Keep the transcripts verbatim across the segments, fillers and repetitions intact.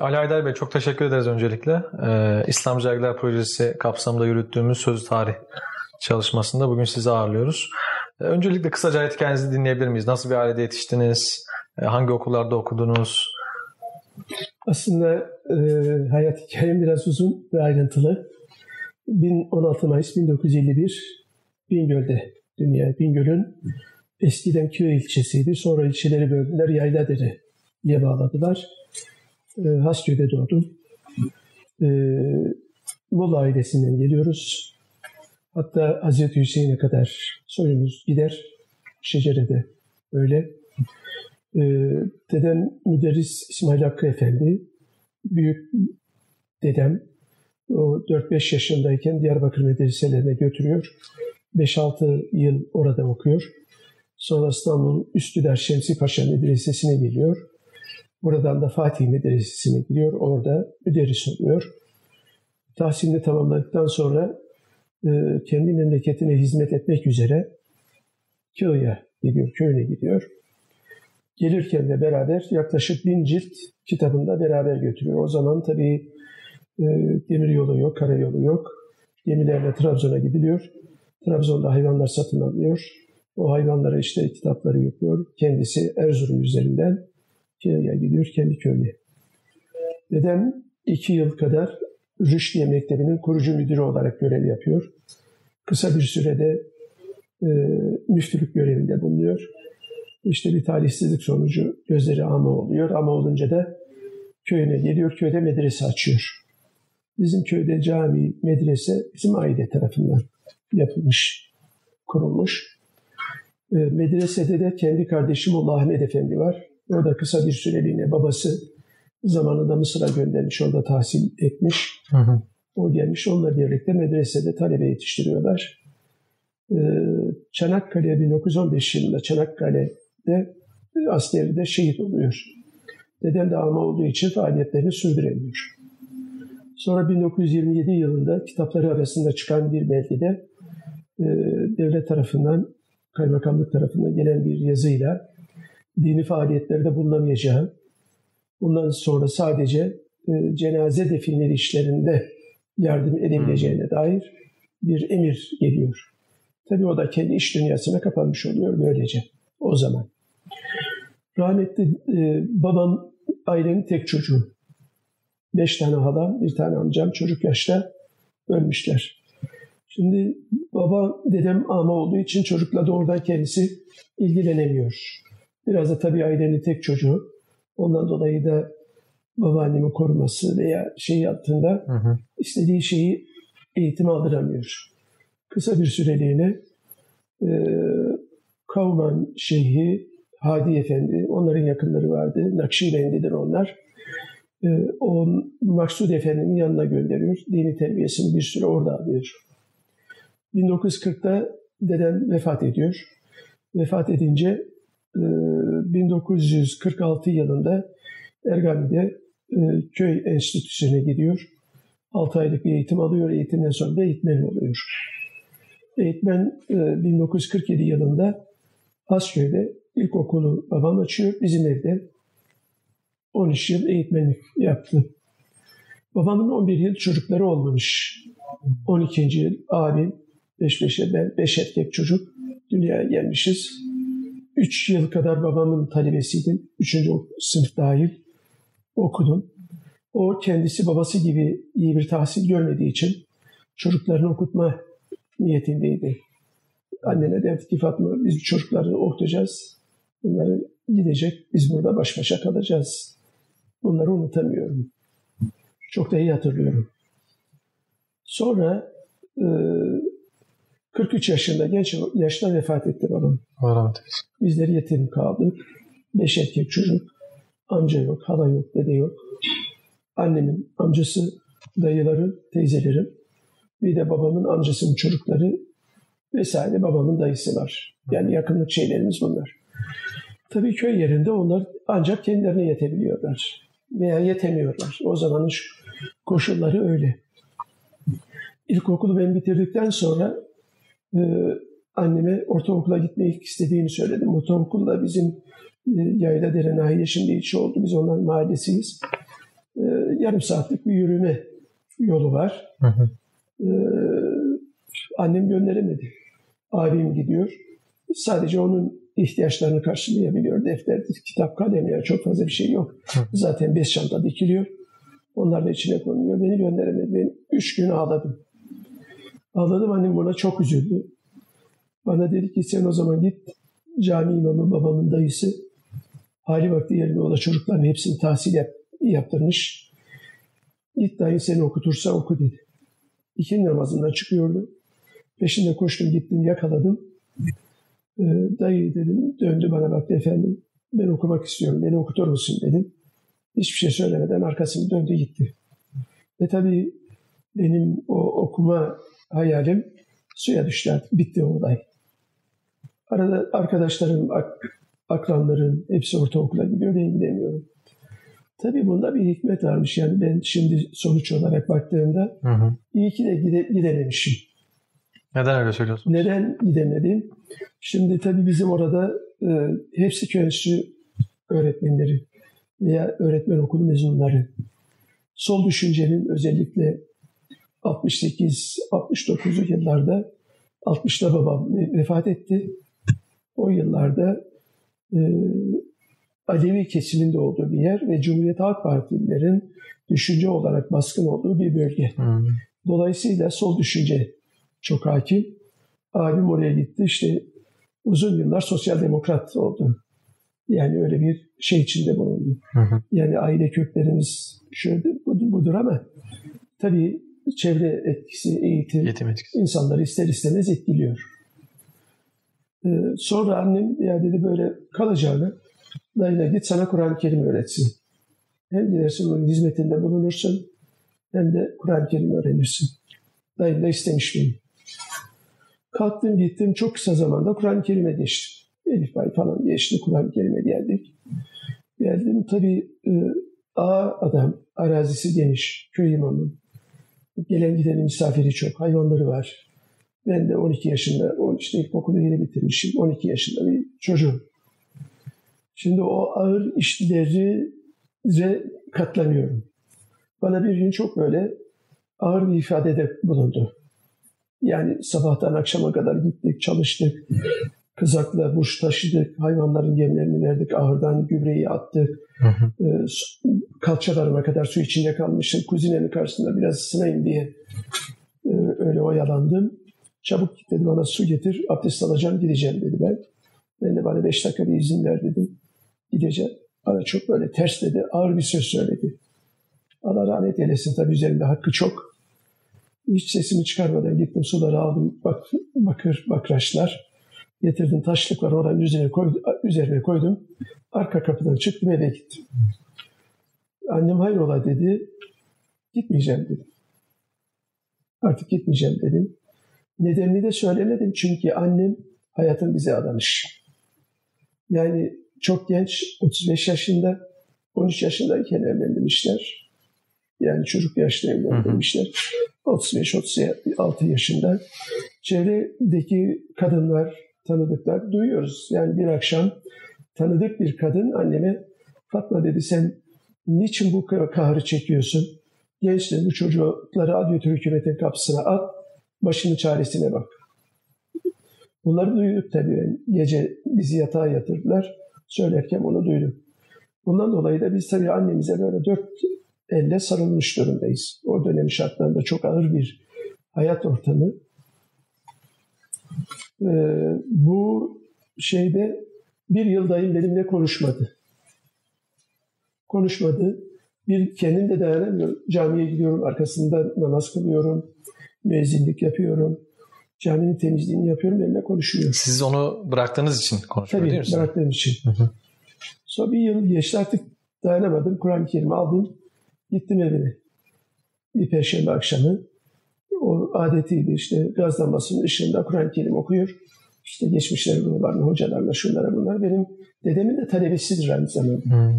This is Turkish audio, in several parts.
Ali Haydar Bey, çok teşekkür ederiz öncelikle. Ee, İslamcı Dergiler Projesi kapsamında yürüttüğümüz Sözlü Tarih çalışmasında bugün sizi ağırlıyoruz. Ee, öncelikle kısaca hayat hikayenizi dinleyebilir miyiz? Nasıl bir ailede yetiştiniz? Ee, hangi okullarda okudunuz? Aslında e, hayat hikayem biraz uzun ve ayrıntılı. on altı Mayıs bin dokuz yüz elli bir Bingöl'de dünya. Bingöl'ün eskiden köy ilçesiydi. Sonra ilçeleri böldüler, Yayladere diye bağladılar. E, Haştu'da doğdum. E, Mola ailesinden geliyoruz. Hatta Hz. Hüseyin'e kadar soyumuz gider. Şecere'de öyle. E, dedem müderris İsmail Hakkı Efendi. Büyük dedem o dört beş yaşındayken Diyarbakır medreselerine götürüyor. beş altı yıl orada okuyor. Sonra İstanbul Üstüder Şemsi Paşa medresesine geliyor. Buradan da Fatih Medresesi'ne gidiyor. Orada müderris oluyor. Tahsilini tamamladıktan sonra e, kendi memleketine hizmet etmek üzere köye gidiyor, köyüne gidiyor. Gelirken de beraber yaklaşık bin cilt kitabında beraber götürüyor. O zaman tabii e, demir yolu yok, karayolu yok. Gemilerle Trabzon'a gidiliyor. Trabzon'da hayvanlar satın alıyor. O hayvanlara işte kitapları yapıyor. Kendisi Erzurum üzerinden köye gidiyor, kendi köyüne. Dedem iki yıl kadar Rüştiye Mektebi'nin kurucu müdürü olarak görev yapıyor. Kısa bir sürede e, müftülük görevinde bulunuyor. İşte bir talihsizlik sonucu gözleri ama oluyor. Ama olunca da köyüne geliyor, köyde medrese açıyor. Bizim köyde cami, medrese bizim aile tarafından yapılmış, kurulmuş. E, medresede de kendi kardeşim olan Mehmet Efendi var. O da kısa bir süreliğine babası zamanında Mısır'a göndermiş, orada tahsil etmiş. Hı hı. O gelmiş, onunla birlikte medresede talebe yetiştiriyorlar. Ee, Çanakkale bin dokuz yüz on beş yılında Çanakkale'de askeride şehit oluyor. Dedem de alma olduğu için faaliyetlerini sürdüremiyor. Sonra bin dokuz yüz yirmi yedi yılında kitapları arasında çıkan bir belgede e, devlet tarafından, kaymakamlık tarafından gelen bir yazıyla dini faaliyetlerde bulunamayacağı, bundan sonra sadece e, cenaze definleri işlerinde yardım edebileceğine dair bir emir geliyor. Tabii o da kendi iş dünyasına kapanmış oluyor böylece o zaman. Rahmetli e, babam ailenin tek çocuğu. Beş tane halam, bir tane amcam çocuk yaşta ölmüşler. Şimdi baba, dedem ama olduğu için çocukla doğrudan kendisi ilgilenemiyor. Biraz da tabii ailenin tek çocuğu. Ondan dolayı da babaannemin koruması veya şey yaptığında hı hı. istediği şeyi eğitime aldıramıyor. Kısa bir süreliğine e, Kavlan Şeyhi, Hadi Efendi, onların yakınları vardı. Nakşibendidir onlar. E, o Maksud Efendi'nin yanına gönderiyor. Dini terbiyesini bir süre orada alıyor. bin dokuz yüz kırkta dedem vefat ediyor. Vefat edince bin dokuz yüz kırk altı yılında Ergami'de köy enstitüsüne gidiyor. altı aylık bir eğitim alıyor. Eğitimden sonra da eğitmen oluyor. Eğitmen bin dokuz yüz kırk yedi yılında Hasköy'de ilkokulu babam açıyor. Bizim evde on üç yıl eğitmenlik yaptı. Babamın on bir yıl çocukları olmamış. on ikinci yıl abim, beş beşe ben, beş erkek çocuk dünyaya gelmişiz. Üç yıl kadar babamın talebesiydim. Üçüncü sınıf dahil okudum. O kendisi babası gibi iyi bir tahsil görmediği için çocuklarını okutma niyetindeydi. Anneme derdi ki Fatma, biz çocukları okutacağız. Bunları gidecek, biz burada baş başa kalacağız. Bunları unutamıyorum. Çok da iyi hatırlıyorum. Sonra ııı e, kırk üç yaşında, genç yaşta vefat etti babam. Bizleri yetim kaldık. Beş erkek çocuk. Amca yok, hala yok, dede yok. Annemin amcası, dayıları, teyzelerim. Bir de babamın amcasının çocukları vesaire, babamın dayısı var. Yani yakınlık şeylerimiz bunlar. Tabii köy yerinde onlar ancak kendilerine yetebiliyorlar. Veya yetemiyorlar. O zamanın koşulları öyle. İlkokulu ben bitirdikten sonra Ee, anneme ortaokula gitmek istediğini söyledim. Ortaokulda bizim e, Yayladere nahiye, şimdi ilçe oldu. Biz onların mahallesiyiz. e, yarım saatlik bir yürüme yolu var. Hı hı. E, annem gönderemedi. Abim gidiyor. Sadece onun ihtiyaçlarını karşılayabiliyor. Defter, kitap, kalem, yani çok fazla bir şey yok. Hı. Zaten beş çanta dikiliyor. Onlar da içine konuluyor. Beni gönderemedi. Ben üç gün ağladım. Ağladım, annem buna çok üzüldü. Bana dedi ki sen o zaman git cami imamı, babamın dayısı hali vakti yerine o da çocukların hepsini tahsil yap, yaptırmış. Git dayı seni okutursa oku dedi. İkindi namazından çıkıyordu. Peşinde koştum, gittim, yakaladım. Ee, dayı dedim, döndü bana baktı, efendim ben okumak istiyorum, beni okutur musun dedim. Hiçbir şey söylemeden arkasını döndü gitti. Ve tabii benim o okuma hayalim suya düştü artık. Bitti o olay. Arada arkadaşlarım, ak, akranlarım hepsi ortaokula gidiyor. Ben gidemiyorum. Tabii bunda bir hikmet varmış. Yani ben şimdi sonuç olarak baktığımda hı hı. iyi ki de gide, gidememişim. Neden öyle söylüyorsunuz? Neden gidemedim? Şimdi tabii bizim orada e, hepsi köy enstitüsü öğretmenleri veya öğretmen okulu mezunları. Sol düşüncenin özellikle altmış sekiz altmış dokuzlu yıllarda, altmışta babam vefat etti. O yıllarda e, Alevi kesiminde olduğu bir yer ve Cumhuriyet Halk Partililerin düşünce olarak baskın olduğu bir bölge. Hmm. Dolayısıyla sol düşünce çok hakim. Abim oraya gitti. İşte uzun yıllar sosyal demokrat oldu. Yani öyle bir şey içinde bulundu. Hmm. Yani aile köklerimiz şöyle budur, budur ama tabii çevre etkisi, eğitim, eğitim etkisi insanları ister istemez etkiliyor. Ee, sonra annem ya dedi böyle kalacağını dayına git sana Kur'an-ı Kerim öğretsin. Hem gidersin onun hizmetinde bulunursun hem de Kur'an-ı Kerim öğrenirsin. Dayım da istemiş beni. Kalktım gittim, çok kısa zamanda Kur'an-ı Kerim'e geçtim. Elif Bay falan geçti, Kur'an-ı Kerim'e geldik. Geldim tabii e, ağa adam, arazisi geniş, köy imamı. Gelen gidenin misafiri çok. Hayvanları var. Ben de on iki yaşında, işte ilkokulu yeni bitirmişim. on iki yaşında bir çocuğum. Şimdi o ağır işlere katlanıyorum. Bana bir gün çok böyle ağır bir ifadede bulundu. Yani sabahtan akşama kadar gittik, çalıştık. Kızakla burç taşıdık. Hayvanların yemlerini verdik. Ahırdan gübreyi attık. Hı hı. E, kalçalarıma kadar su içinde kalmıştım. Kuzinemin karşısında biraz ısınayım diye e, öyle oyalandım. Çabuk git dedi bana, su getir. Abdest alacağım, gideceğim dedi ben. Ben de bana beş dakika bir izin ver dedim. Gideceğim. Bana çok böyle ters dedi. Ağır bir söz söyledi. Allah rahmet eylesin, tabii üzerinde hakkı çok. Hiç sesimi çıkarmadan gittim. Suları aldım. Bak, bakır, bakraçlar. Getirdim, taşlık var, oranın üzerine koydum, üzerine koydum. Arka kapıdan çıktım, eve gittim. Annem hayrola dedi. Gitmeyeceğim dedim. Artık gitmeyeceğim dedim. Nedenini de söylemedim çünkü annem hayatın bize adamış. Yani çok genç, otuz beş yaşında, on üç yaşındayken evlendirmişler. Yani çocuk yaşta evlendirmişler. otuz beş otuz altı yaşında. Çevredeki kadınlar, tanıdıklar duyuyoruz. Yani bir akşam tanıdık bir kadın anneme Fatma dedi sen niçin bu kahrı çekiyorsun? Gençler bu çocukları al götür hükümetin kapısına at, başının çaresine bak. Bunları duyduk tabii. Gece bizi yatağa yatırdılar. Söylerken onu duydum. Bundan dolayı da biz tabii annemize böyle dört elle sarılmış durumdayız. O dönem şartlarında çok ağır bir hayat ortamı. Ee, bu şeyde bir yıl dayım benimle konuşmadı. Konuşmadı. Bir kendim de dayanamıyorum. Camiye gidiyorum, arkasında namaz kılıyorum, müezzinlik yapıyorum, caminin temizliğini yapıyorum, benimle konuşuyor. Siz onu bıraktığınız için konuşuyor değil mi? Tabii bıraktığım için. Hı hı. Sonra bir yıl geçti, artık dayanamadım. Kur'an-ı Kerim'i aldım, gittim evine. Bir perşembe akşamı. O adetiydi, işte gaz lambasının ışığında Kur'an-ı Kerim okuyor. İşte geçmişler ruhlarla, hocalarla, şunlara bunlar. Benim dedemin de talebesidir aynı zamanda. Hmm.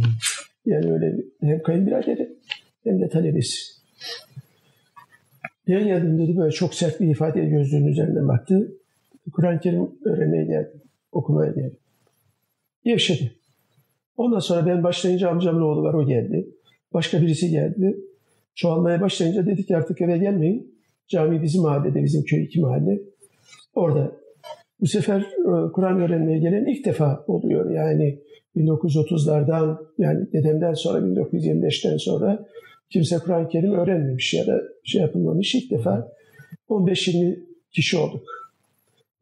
Yani öyle hem kayınbiraderi hem de talebesi. Diye geldim dedi, böyle çok sert bir ifade gözlüğünün üzerinde baktı. Kur'an-ı Kerim öğrenmeye geldi, okumaya geldi. Gevşedi. Ondan sonra ben başlayınca amcamın oğlu var, o geldi. Başka birisi geldi. Çoğalmaya başlayınca dedik ki artık eve gelmeyin. Cami bizim mahallede, bizim köy iki mahalle. Orada. Bu sefer Kur'an öğrenmeye gelen ilk defa oluyor. Yani bin dokuz yüz otuzlardan, yani dedemden sonra bin dokuz yüz yirmi beşten sonra kimse Kur'an-ı Kerim öğrenmemiş ya da şey yapılmamış. İlk defa on beş yirmi kişi olduk.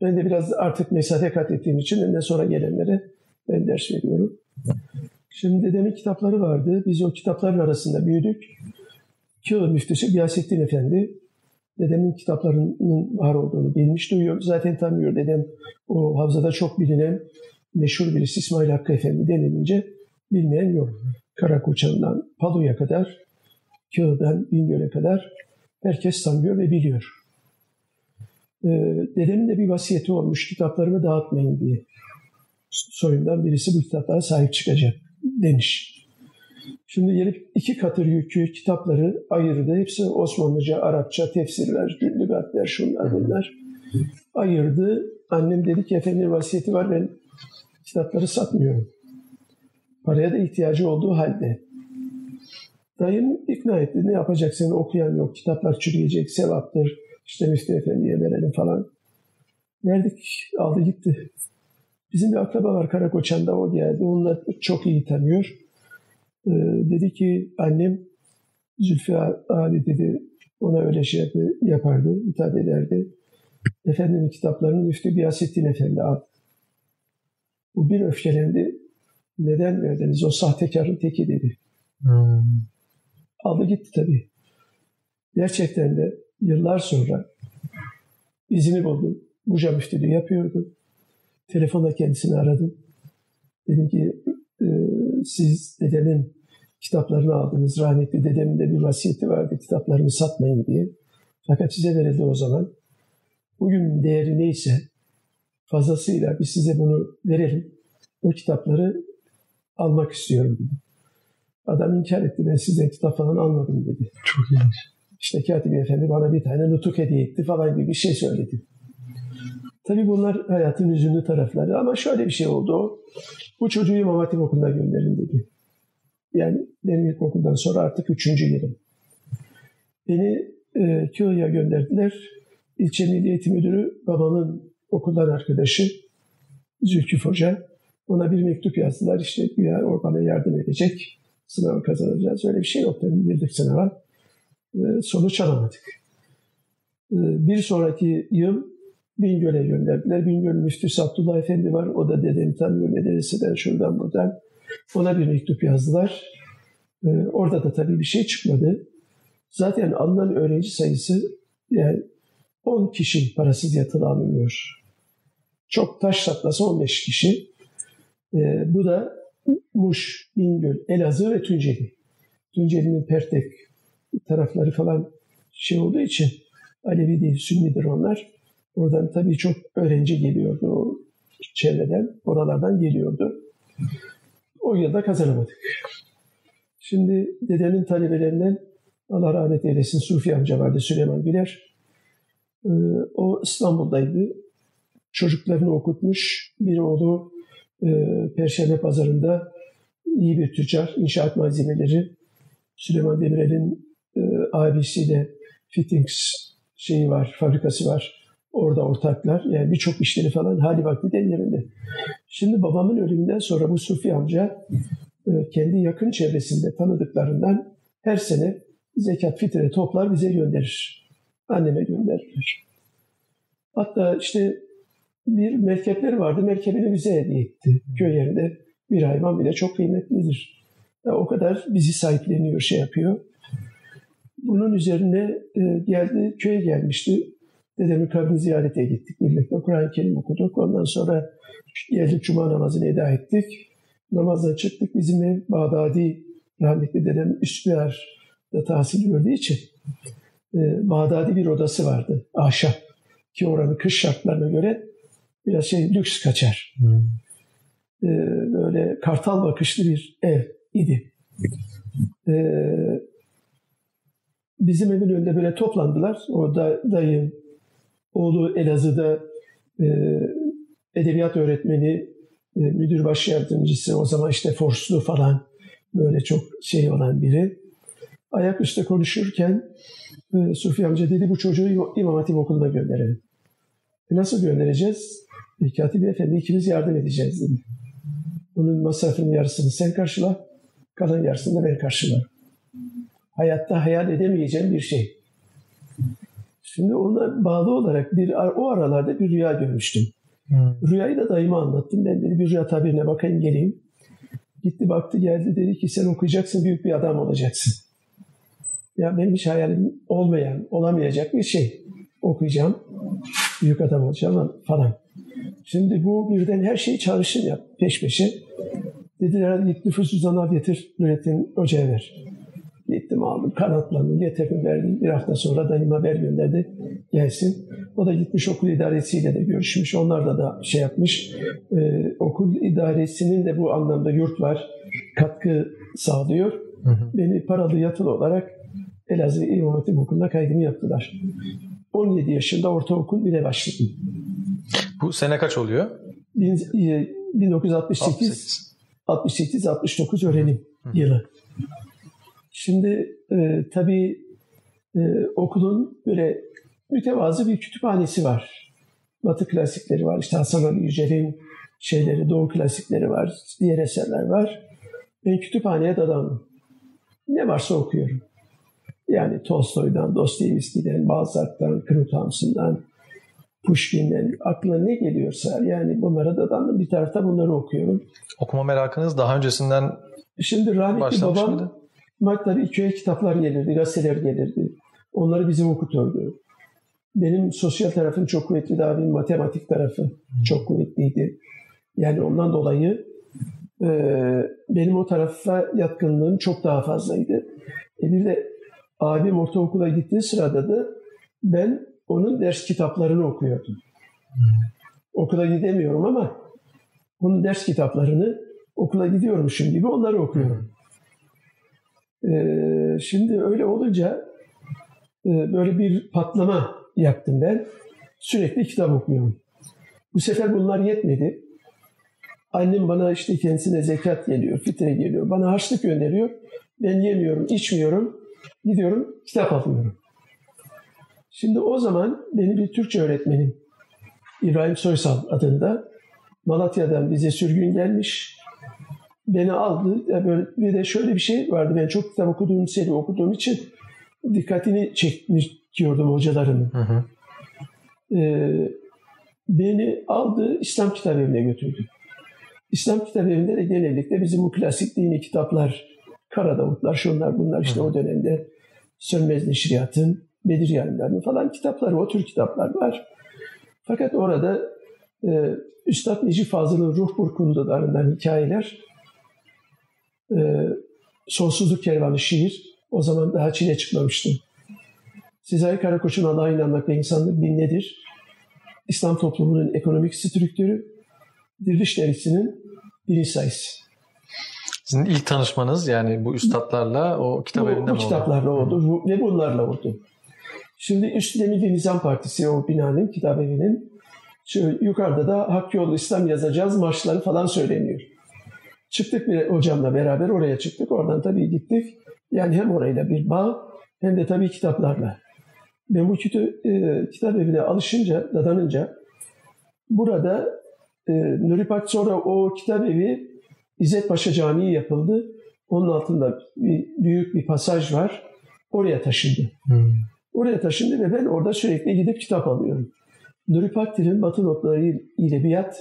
Ben de biraz artık mesafe kat ettiğim için önden sonra gelenlere ben ders veriyorum. Şimdi dedemin kitapları vardı. Biz o kitapların arasında büyüdük. Kılı müftüsü Gıyasettin Efendi dedemin kitaplarının var olduğunu bilmiş, duyuyor. Zaten tanıyor dedem. O havzada çok bilinen meşhur birisi İsmail Hakkı Efendi denilince bilmeyen yok. Karakoçan'dan Palu'ya kadar, Kılı'dan Bingöl'e kadar herkes tanıyor ve biliyor. Ee, dedemin de bir vasiyeti olmuş, kitaplarımı dağıtmayın diye. Soyundan birisi bu kitaplara sahip çıkacak demiş. Şimdi gelip iki katır yükü kitapları ayırdı. Hepsi Osmanlıca, Arapça, tefsirler, lügatler, şunlar bunlar. Ayırdı. Annem dedi ki efendim vasiyeti var, ben kitapları satmıyorum. Paraya da ihtiyacı olduğu halde. Dayım ikna etti. Ne yapacaksın? Okuyan yok. Kitaplar çürüyecek. Sevaptır. İşte Müftü Efendi'ye verelim falan. Verdik. Aldı gitti. Bizim bir akraba var Karakoçan'da, o geldi. Onunla çok iyi tanıyor. Ee, dedi ki annem Zülfü abi dedi, ona öyle şey yapardı, hitap ederdi. Efendimin kitaplarını Müftü Gıyasettin Efendi aldı. Bu bir öfkelendi. Neden verdiniz? O sahtekarın teki dedi. Hmm. Aldı gitti tabii. Gerçekten de yıllar sonra izini buldum. Buca müftülüğü yapıyordu. Telefonla kendisini aradım. Dedim ki e, siz dedemin kitaplarını aldınız. Rahmetli dedemin de bir vasiyeti vardı. Kitaplarımı satmayın diye. Fakat size verildi o zaman. Bugün değeri neyse fazlasıyla biz size bunu verelim. O kitapları almak istiyorum dedim. Adam inkar etti. Ben sizden kitap falan almadım dedi. Çok iyi. İşte Katip Efendi bana bir tane nutuk hediye etti falan gibi bir şey söyledi. Tabii bunlar hayatın üzünlü tarafları ama şöyle bir şey oldu o. Bu çocuğu İmam Hatip Okulu'na gönderin dedi. Yani benim ilk okuldan sonra artık üçüncü yılım. Beni e, Köy'e gönderdiler. İlçe Milli Eğitim Müdürü babamın okuldan arkadaşı Zülküf Hoca. Ona bir mektup yazdılar. İşte ya, o bana yardım edecek. Sınavı kazanacağız. Öyle bir şey yok tabii. Girdik sınava. E, sonuç alamadık. E, bir sonraki yıl Bingöl'e gönderdiler. Bingöl Müftüsü Abdullah Efendi var. O da dedemi tanıyor. Medreseden şuradan buradan. Ona bir mektup yazdılar. Ee, orada da tabii bir şey çıkmadı. Zaten alınan öğrenci sayısı yani on kişi parasız yatılı alınıyor. Çok taş tatlası on beş kişi. Ee, bu da Muş, Bingöl, Elazığ ve Tunceli. Tunceli'nin Pertek tarafları falan şey olduğu için Alevi değil, Sünnidir onlar. Oradan tabii çok öğrenci geliyordu o çevreden, oralardan geliyordu. O yılda kazanamadık. Şimdi dedemin talebelerinden Allah rahmet eylesin Sufi amca vardı, Süleyman Güler. Ee, o İstanbul'daydı. Çocuklarını okutmuş. Bir oğlu e, Perşembe pazarında iyi bir tüccar, inşaat malzemeleri. Süleyman Demirel'in e, abisiyle fittings şeyi var, fabrikası var. Orada ortaklar, yani birçok işleri falan hali vakti de yerinde. Şimdi babamın ölümünden sonra bu Sufi amca kendi yakın çevresinde tanıdıklarından her sene zekat fitre toplar bize gönderir. Anneme gönderir. Hatta işte bir merkepleri vardı. Merkebini bize hediye etti. Köy yerinde bir hayvan bile çok kıymetlidir. Yani o kadar bizi sahipleniyor, şey yapıyor. Bunun üzerine geldi, köye gelmişti. Dedemin kabrini ziyarete gittik birlikte. Kur'an-ı Kerim okuduk. Ondan sonra geldik, cuma namazını eda ettik. Namazdan çıktık. Bizim ev Bağdadi, rahmetli dedem Üstüder'de tahsil gördüğü için e, Bağdadi bir odası vardı. Ahşap. Ki oranın kış şartlarına göre biraz şey lüks kaçar. E, böyle kartal bakışlı bir ev idi. E, bizim evin önünde böyle toplandılar. Orada dayım, oğlu Elazığ'da e, edebiyat öğretmeni, e, müdür baş yardımcısı, o zaman işte forslu falan böyle çok şey olan biri. Ayak üstte konuşurken e, Sufi amca dedi, bu çocuğu İmam Hatip Okulu'na gönderelim. E, nasıl göndereceğiz? E, Katip Efendi, ikimiz yardım edeceğiz dedi. Onun masrafının yarısını sen karşıla, kalan yarısını da ben karşıla. Hayatta hayal edemeyeceğim bir şey. Şimdi ona bağlı olarak bir o aralarda bir rüya görmüştüm. Hmm. Rüyayı da dayıma anlattım. Ben dedi bir rüya tabirine bakayım geleyim. Gitti baktı geldi dedi ki sen okuyacaksın, büyük bir adam olacaksın. Ya benim hiç hayalim olmayan, olamayacak bir şey. Okuyacağım, büyük adam olacağım falan. Şimdi bu birden her şeyi çağrışım yap peş peşe. Dediler git nüfusu zanav getir, Nurettin Hoca'ya ver. Gittim aldım, kanatlandım, getirdim verdim. Bir hafta sonra dayım haber gönderdi, gelsin. O da gitmiş okul idaresiyle de görüşmüş. Onlarla da şey yapmış. Ee, okul idaresinin de bu anlamda yurt var, katkı sağlıyor. Hı hı. Beni paralı yatılı olarak Elazığ İmam Hatip Okulu'na kaydımı yaptılar. on yedi yaşında ortaokul bile başladım. Bu sene kaç oluyor? bin dokuz yüz altmış sekiz altmış sekiz altmış dokuz öğrenim hı hı. yılı. Şimdi e, tabii e, okulun böyle mütevazı bir kütüphanesi var. Batı klasikleri var. İşte Hasan Ali Yücel'in şeyleri, Doğu klasikleri var. Diğer eserler var. Ben kütüphaneye dadandım. Ne varsa okuyorum. Yani Tolstoy'dan, Dostoyevski'den, Balzac'tan, Knut Hamsun'dan, Pushkin'den, aklına ne geliyorsa yani bunlara dadandım. Bir tarafta bunları okuyorum. Okuma merakınız daha öncesinden şimdi rahmetli babam mıydı? Tabii köye kitaplar gelirdi, gazeteler gelirdi. Onları bizim okuturdu. Benim sosyal tarafım çok kuvvetliydi abi, matematik tarafı çok kuvvetliydi. Yani ondan dolayı e, benim o tarafa yatkınlığım çok daha fazlaydı. E bir de abim ortaokula gittiği sırada da ben onun ders kitaplarını okuyordum. Okula gidemiyorum ama onun ders kitaplarını okula gidiyormuşum gibi onları okuyorum. Ee, şimdi öyle olunca e, böyle bir patlama yaptım ben. Sürekli kitap okuyorum. Bu sefer bunlar yetmedi. Annem bana işte kendisine zekat geliyor, fitre geliyor. Bana harçlık gönderiyor. Ben yemiyorum, içmiyorum. Gidiyorum, kitap alıyorum. Şimdi o zaman beni bir Türkçe öğretmenim İbrahim Soysal adında Malatya'dan bize sürgün gelmiş. Beni aldı. Böyle bir de şöyle bir şey vardı. Ben çok kitap okuduğum, seri okuduğum için dikkatini çekmiyordum hocalarımın. Hı hı. Ee, beni aldı, İslam kitap evine götürdü. İslam kitap evinde de genellikle bizim bu klasik dini kitaplar, Karadavutlar, şunlar bunlar işte hı hı. o dönemde Sönmez Neşriyat'ın, Bedir Yayınları'nın falan kitapları, o tür kitaplar var. Fakat orada e, Üstad Necip Fazıl'ın Ruh Burkundalarından hikayeler, Ee, Sonsuzluk Kervanı şiir, o zaman daha Çin'e çıkmamıştı. Sezai Karakoç'un Allah'a inanmak ve insanlık din nedir? İslam toplumunun ekonomik strüktürü, Diriliş Dergisi'nin birinci sayısı. Sizin ilk tanışmanız yani bu üstadlarla o kitap evinde mi oldu? Bu kitaplarla oldu ve bunlarla oldu. Şimdi üstüne Milli Nizam Partisi o binanın, kitap evinin. Şu, yukarıda da Hak Yolu İslam yazacağız marşları falan söyleniyor. Çıktık bir hocamla beraber oraya çıktık. Oradan tabii gittik. Yani hem orayla bir bağ hem de tabii kitaplarla. Ben bu kütü, e, kitap evine alışınca, dadanınca burada e, Nuri Park sonra o kitap evi İzzet Paşa Camii yapıldı. Onun altında bir, büyük bir pasaj var. Oraya taşındı. Hmm. Oraya taşındı ve ben orada sürekli gidip kitap alıyorum. Nuri Park'ın Batı Notları ile Biat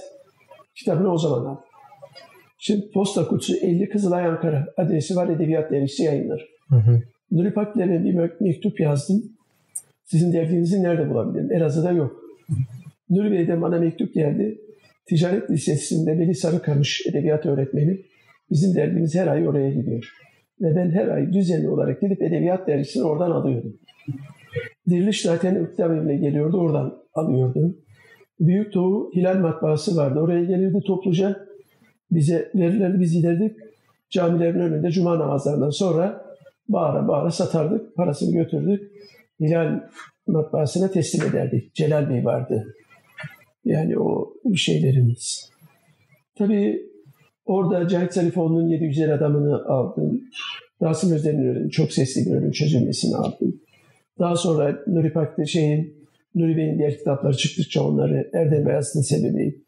kitabını o zaman aldım. Şimdi posta kutusu elli Kızılay Ankara adresi var, Edebiyat Dergisi yayınları. Nuri Pakdemir'e bir mektup yazdım. Sizin derginizi nerede bulabilirim? Elazığ'da yok. Hı hı. Nuri Bey'den bana mektup geldi. Ticaret Lisesi'nde Melih Sarıkamış edebiyat öğretmeni. Bizim dergimiz her ay oraya gidiyor. Ve ben her ay düzenli olarak gidip Edebiyat Dergisi'ni oradan alıyordum. Diriliş zaten Öktem'le geliyordu, oradan alıyordum. Büyük Doğu Hilal Matbaası vardı. Oraya gelirdi topluca. Bize verirlerdi, biz giderdik. Camilerin önünde cuma namazlarından sonra bağıra bağıra satardık. Parasını götürdük. Hilal matbaasına teslim ederdik. Celal Bey vardı. Yani o şeylerimiz. Tabii Orada Cahit Zarifoğlu'nun yedi yüz adamını aldım. Rasim Özden'in çok sesli bir ölüm çözülmesini aldım. Daha sonra Nuri Pak'ta şeyin, Nuri Bey'in diğer kitapları çıktıkça onları, Erdem Beyazıt'ın sebebi,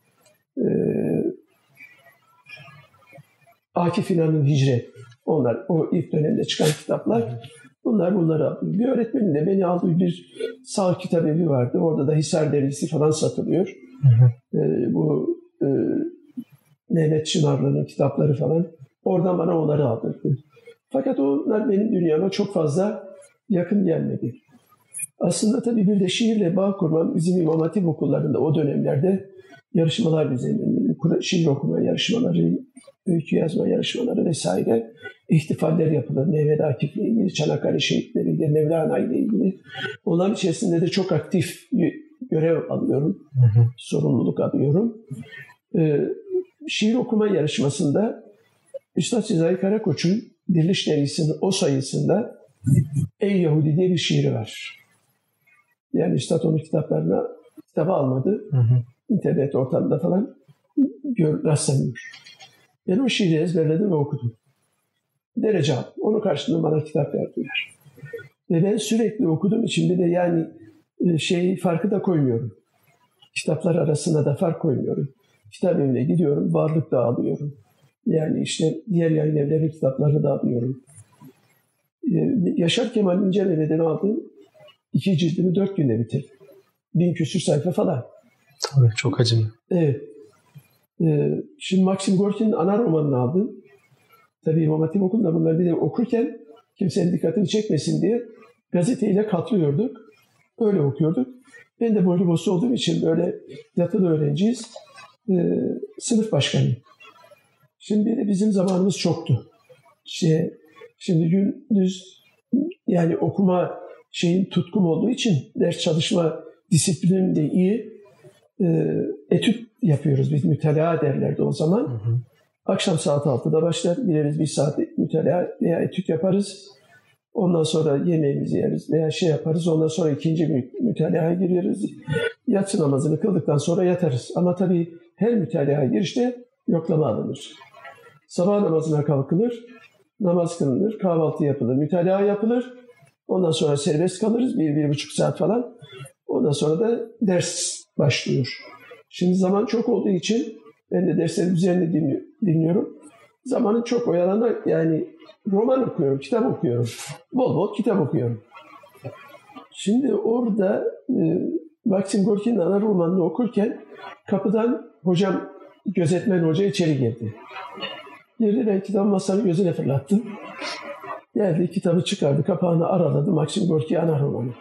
e, Akif İnan'ın Hicret, onlar o ilk dönemde çıkan kitaplar, bunlar bunları aldım. Bir öğretmenin de beni aldığı bir sağ kitabevi vardı. Orada da Hisar Dergisi falan satılıyor. Hı hı. E, bu e, Mehmet Çınarlı'nın kitapları falan. Oradan bana onları aldırdı. Fakat onlar benim dünyama çok fazla yakın gelmedi. Aslında tabii bir de şiirle bağ kurmam, bizim İmam Hatip okullarında o dönemlerde yarışmalar düzenleniyor. Şiir okuma yarışmaları, öykü yazma yarışmaları vesaire, ihtifaller yapılır. Mehmet Akif'le ilgili, Çanakkale şehitleriyle, Mevlana ile ilgili. Onların içerisinde de çok aktif görev alıyorum, hı hı. sorumluluk alıyorum. Ee, şiir okuma yarışmasında Üstad Sezai Karakoç'un Diriliş Dergisi'nin o sayısında Ey Yahudi diye bir şiiri var. Yani Üstad onun kitaplarına kitaba almadı. Hı hı. İnternet ortamında falan gör, rastlanıyor. Ben o şiiri ezberledim ve okudum. Derece aldım. Onun karşılığında bana kitap verdiler. Ve ben sürekli okuduğum için de yani şey farkı da koymuyorum. Kitaplar arasında da fark koymuyorum. Kitap evine gidiyorum, varlık da alıyorum. Yani işte diğer yayın evleri kitapları da alıyorum. Ee, Yaşar Kemal İncelemeden aldığım iki cildimi dört günde bitirdim. Bin küsür sayfa falan. Tabii çok acımlı. Evet. Ee, şimdi Maxim Gorki'nin ana romanını aldım. Tabii İmam Hatip Okulu'nda bunları bir de okurken kimsenin dikkatini çekmesin diye gazeteyle katlıyorduk. Öyle okuyorduk. Ben de boylu bosu olduğum için böyle yatılı öğrenciyiz. Ee, sınıf başkanı. Şimdi bizim zamanımız çoktu. Şey, şimdi gündüz yani okuma şeyin tutkum olduğu için ders çalışma disiplinim de iyi. E, etüt yapıyoruz. Biz mütalaa derlerdi o zaman. Hı hı. Akşam saat altıda başlar. Gireriz bir saat mütalaa veya etüt yaparız. Ondan sonra yemeğimizi yeriz veya şey yaparız. Ondan sonra ikinci mütalaaya gireriz. Yatsı namazını kıldıktan sonra yatarız. Ama tabii her mütalaaya girişte yoklama alınır. Sabah namazına kalkılır, namaz kılınır, kahvaltı yapılır, mütalaa yapılır. Ondan sonra serbest kalırız, bir, bir buçuk saat falan. Ondan sonra da ders başlıyor. Şimdi zaman çok olduğu için ben de dersleri üzerine dinliyorum. Zamanın çok oyalanır, yani roman okuyorum, kitap okuyorum. Bol bol kitap okuyorum. Şimdi orada e, Maxim Gorki'nin ana romanını okurken kapıdan hocam, gözetmen hoca içeri girdi. Girdi, ben kitap masanın gözüne fırlattım. Geldi, kitabı çıkardı, kapağını araladı. Maxim Gorki ana romanı.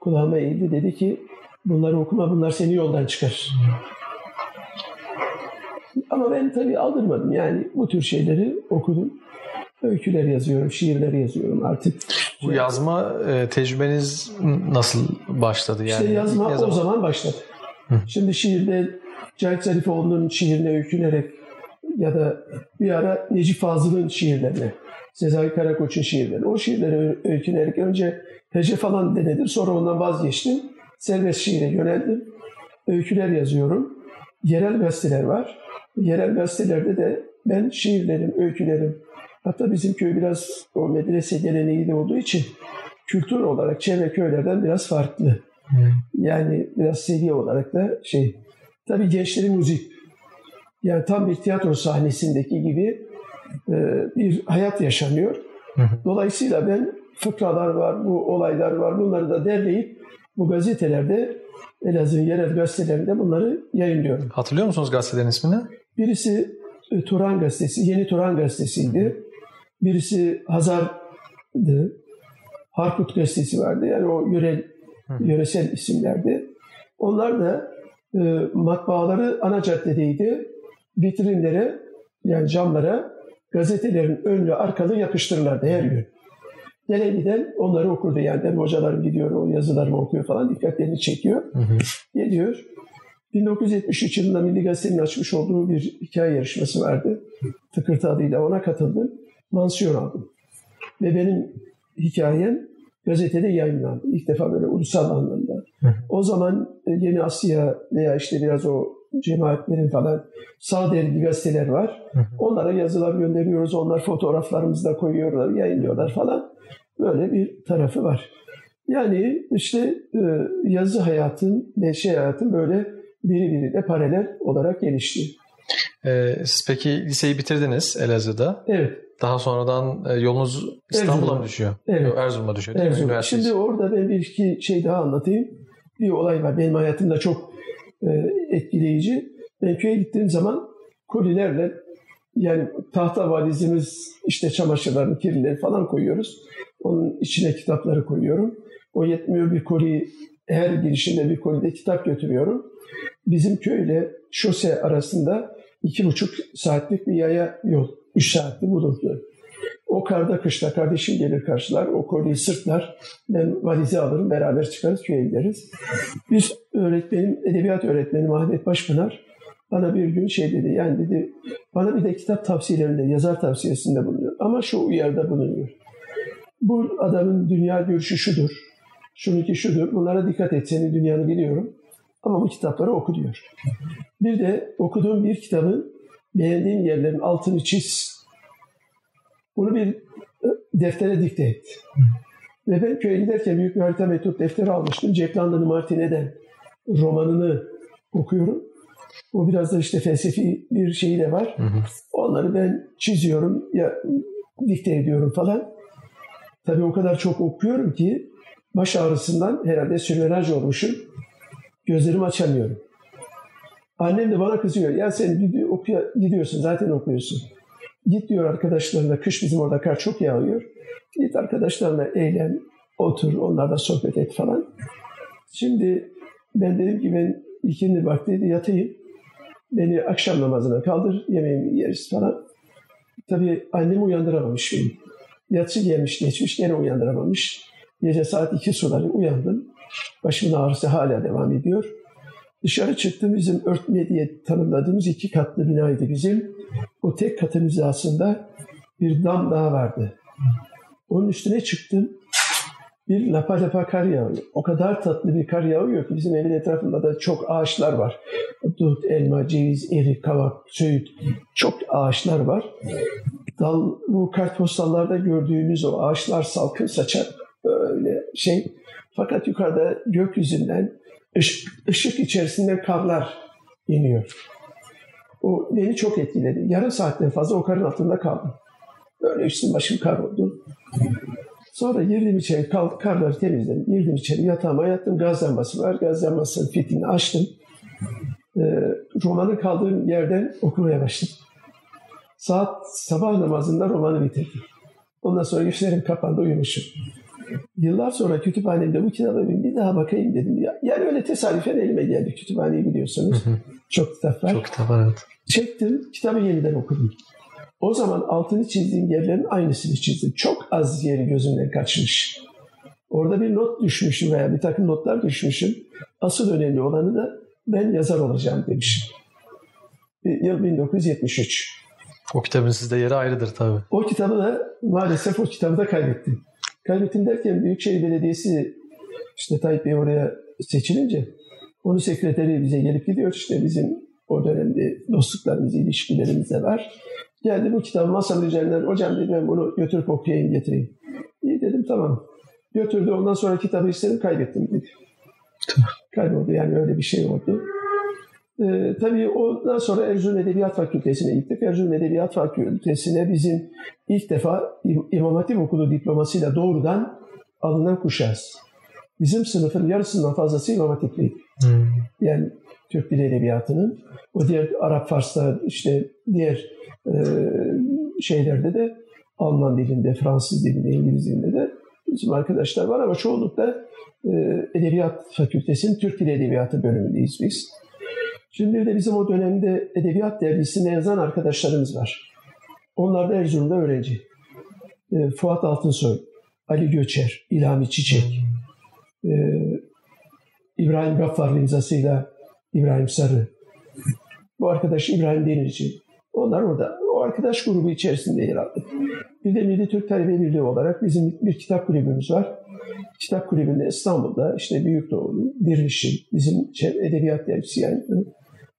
Kulağıma eğildi, dedi ki bunları okuma, bunlar seni yoldan çıkar. Ama ben tabii aldırmadım. Yani bu tür şeyleri okudum. Öyküler yazıyorum, şiirler yazıyorum artık. Bu yazma e, tecrübeniz nasıl başladı? Yani? İşte yazma o zaman, zaman başladı. Hı. Şimdi şiirde Cahit Zarifoğlu'nun şiirine öykünerek ya da bir ara Necip Fazıl'ın şiirlerine, Sezai Karakoç'un şiirlerine, o şiirlere öykünerek önce hece falan denedim. Sonra ondan vazgeçtim. Serbest şiire yöneldim. Öyküler yazıyorum. Yerel gazeteler var. Yerel gazetelerde de ben şiirlerim, öykülerim, hatta bizim köy biraz o medrese geleneği de olduğu için kültür olarak çevre köylerden biraz farklı. Yani biraz seviye olarak da şey. Tabii gençlerin müzik. Yani tam bir tiyatro sahnesindeki gibi e, bir hayat yaşanıyor. Dolayısıyla ben fıkralar var, bu olaylar var. Bunları da derleyip bu gazetelerde, Elazığ yerel gazetelerinde bunları yayınlıyorum. Hatırlıyor musunuz gazetelerin ismini? Birisi e, Turan Gazetesi, Yeni Turan Gazetesi'ydi. Hı hı. Birisi Hazar'dı. Harput Gazetesi vardı. Yani o yörel, hı hı. yöresel isimlerdi. Onlar da e, matbaaları ana caddedeydi. Vitrinlere, yani camlara gazetelerin önlü arkalı yapıştırırlardı her gün. Nereye giden onları okurdu. Yani ben hocalarım gidiyor, o yazılarımı okuyor falan, dikkatlerini çekiyor. Hı hı. Geliyor. bin dokuz yüz yetmiş üç yılında Milli Gazete'nin açmış olduğu bir hikaye yarışması vardı. Tıkırtı adıyla ona katıldım. Mansiyon aldım. Ve benim hikayem gazetede yayınlandı. İlk defa böyle ulusal anlamda. Hı hı. O zaman Yeni Asya veya işte biraz o cemaatlerin falan sağ dergi gazeteler var. Onlara yazılar gönderiyoruz. Onlar fotoğraflarımızı da koyuyorlar, yayınlıyorlar falan. Böyle bir tarafı var. Yani işte yazı hayatın, neşe hayatın böyle birbiriyle paralel olarak gelişti. Ee, siz peki liseyi bitirdiniz Elazığ'da. Evet. Daha sonradan yolunuz İstanbul'a mı düşüyor? Evet. Erzurum'a düşüyor değil Erzurum. mi? Üniversite. Şimdi orada ben bir iki şey daha anlatayım. Bir olay var. Benim hayatımda çok etkileyici. Ben köye gittiğim zaman kolilerle, yani tahta valizimiz, işte çamaşırların kirleri falan koyuyoruz. Onun içine kitapları koyuyorum. O yetmiyor, bir koli, her girişinde bir kolide kitap götürüyorum. Bizim köyle şose arasında iki buçuk saatlik bir yaya yol. Üç saatli bulundu. O karda kışta kardeşim gelir karşılar. O koliyi sırtlar. Ben valizi alırım. Beraber çıkarız. Köye gideriz. Biz öğretmenim, edebiyat öğretmenim Ahmet Başpınar bana bir gün şey dedi. Yani dedi bana bir de kitap tavsiyelerinde, yazar tavsiyesinde bulunuyor. Ama şu uyarıda bulunuyor. Bu adamın dünya görüşü şudur. Şununki şudur. Bunlara dikkat et. Senin dünyanı biliyorum. Ama bu kitapları oku diyor. Bir de okuduğum bir kitabın beğendiğin yerlerin altını çiz. Bunu bir deftere dikte et. Ve ben köye giderken büyük bir harita metot defteri almıştım. Jack London'ın Martine'den romanını okuyorum. Bu biraz da işte felsefi bir şey de var. Hı hı. Onları ben çiziyorum, ya dikte ediyorum falan. Tabii o kadar çok okuyorum ki baş ağrısından herhalde sürmenaj olmuşum. Gözlerimi açamıyorum. Annem de bana kızıyor. Ya sen gidiyorsun, zaten okuyorsun. Git diyor arkadaşlarına, kış bizim orada kar çok yağıyor. Git arkadaşlarına eğlen, otur, onlarla sohbet et falan. Şimdi ben dedim ki ben ikindi vaktiydi, yatayım. Beni akşam namazına kaldır, yemeğimi yeriz falan. Tabii annemi uyandıramamış beni. Yatsı gelmiş geçmiş, gene uyandıramamış. Gece saat iki suları uyandım. Başımın ağrısı hala devam ediyor. Dışarı çıktım, bizim örtme diye tanımladığımız iki katlı binaydı bizim. O tek katın hizasında bir dam daha vardı. Onun üstüne çıktım, bir lapa lapa kar yağıyor. O kadar tatlı bir kar yağıyor ki bizim evin etrafında da çok ağaçlar var. Dut, elma, ceviz, erik, kavak, söğüt, çok ağaçlar var. Dal, bu kartpostallarda gördüğümüz o ağaçlar salkım saçar öyle şey. Fakat yukarıda gökyüzünden Işık, ışık içerisinde karlar iniyor. O beni çok etkiledi. Yarım saatten fazla o karın altında kaldım. Böyle üstüm başım kar oldu. Sonra girdim içeri, kalk, karları temizledim. Girdim içeri, yatağıma yattım. Gaz lambası var. Gaz lambasının fitilini açtım. E, romanı kaldığım yerden okumaya başladım. Saat sabah namazında romanı bitirdim. Ondan sonra gözlerim kapandı, uyumuşum. Yıllar sonra kütüphanemde bu kitaba bir daha bakayım dedim. Yani öyle tesadüfen elime geldi. Kütüphaneyi biliyorsunuz. Hı hı. Çok kitap var. Çok kitap var, evet. Çektim, kitabı yeniden okudum. O zaman altını çizdiğim yerlerin aynısını çizdim. Çok az yeri gözümden kaçmış. Orada bir not düşmüşüm veya bir takım notlar düşmüşüm. Asıl önemli olanı da ben yazar olacağım demişim. Yıl bin dokuz yüz yetmiş üç. O kitabın sizde yeri ayrıdır tabii. O kitabı da maalesef o kitabı da kaybettim. Kaybettim derken Büyükşehir Belediyesi, işte Tayyip Bey oraya seçilince onun sekreteri bize gelip gidiyor. İşte bizim o dönemde dostluklarımız, ilişkilerimiz de var. Geldi bu kitabı masanın üzerinden, hocam dedi ben bunu götürüp okuyayım, getireyim. İyi dedim, tamam. Götürdü, ondan sonra kitabı istedim, kaybettim dedi. Kayboldu, yani öyle bir şey oldu. Ee, tabii ondan sonra Erzurum Edebiyat Fakültesi'ne gittik. Erzurum Edebiyat Fakültesi'ne bizim ilk defa İmam Hatip Okulu diplomasıyla doğrudan alınan kuşağız. Bizim sınıfın yarısından fazlası İmam Hatipliydi. Hmm. Yani Türk Dili Edebiyatı'nın, o diğer Arap, Fars'ta, işte diğer e, şeylerde de Alman dilinde, Fransız dilinde, İngiliz dilinde de bizim arkadaşlar var ama çoğunlukla e, Edebiyat Fakültesi'nin Türk Dili Edebiyatı bölümündeyiz biz. Şimdi de bizim o dönemde Edebiyat Dergisi'ne yazan arkadaşlarımız var. Onlar da Erzurum'da öğrenci. E, Fuat Altınsoy, Ali Göçer, İlhami Çiçek, e, İbrahim Gaffar imzasıyla İbrahim Sarı, bu arkadaş İbrahim Demirci. Onlar orada. O arkadaş grubu içerisinde yer aldı. Bir de Milli Türk Talebe Birliği olarak bizim bir kitap kulübümüz var. Kitap kulübünde İstanbul'da işte Büyükdoğu, Dirişim, bizim edebiyat dergisi yani.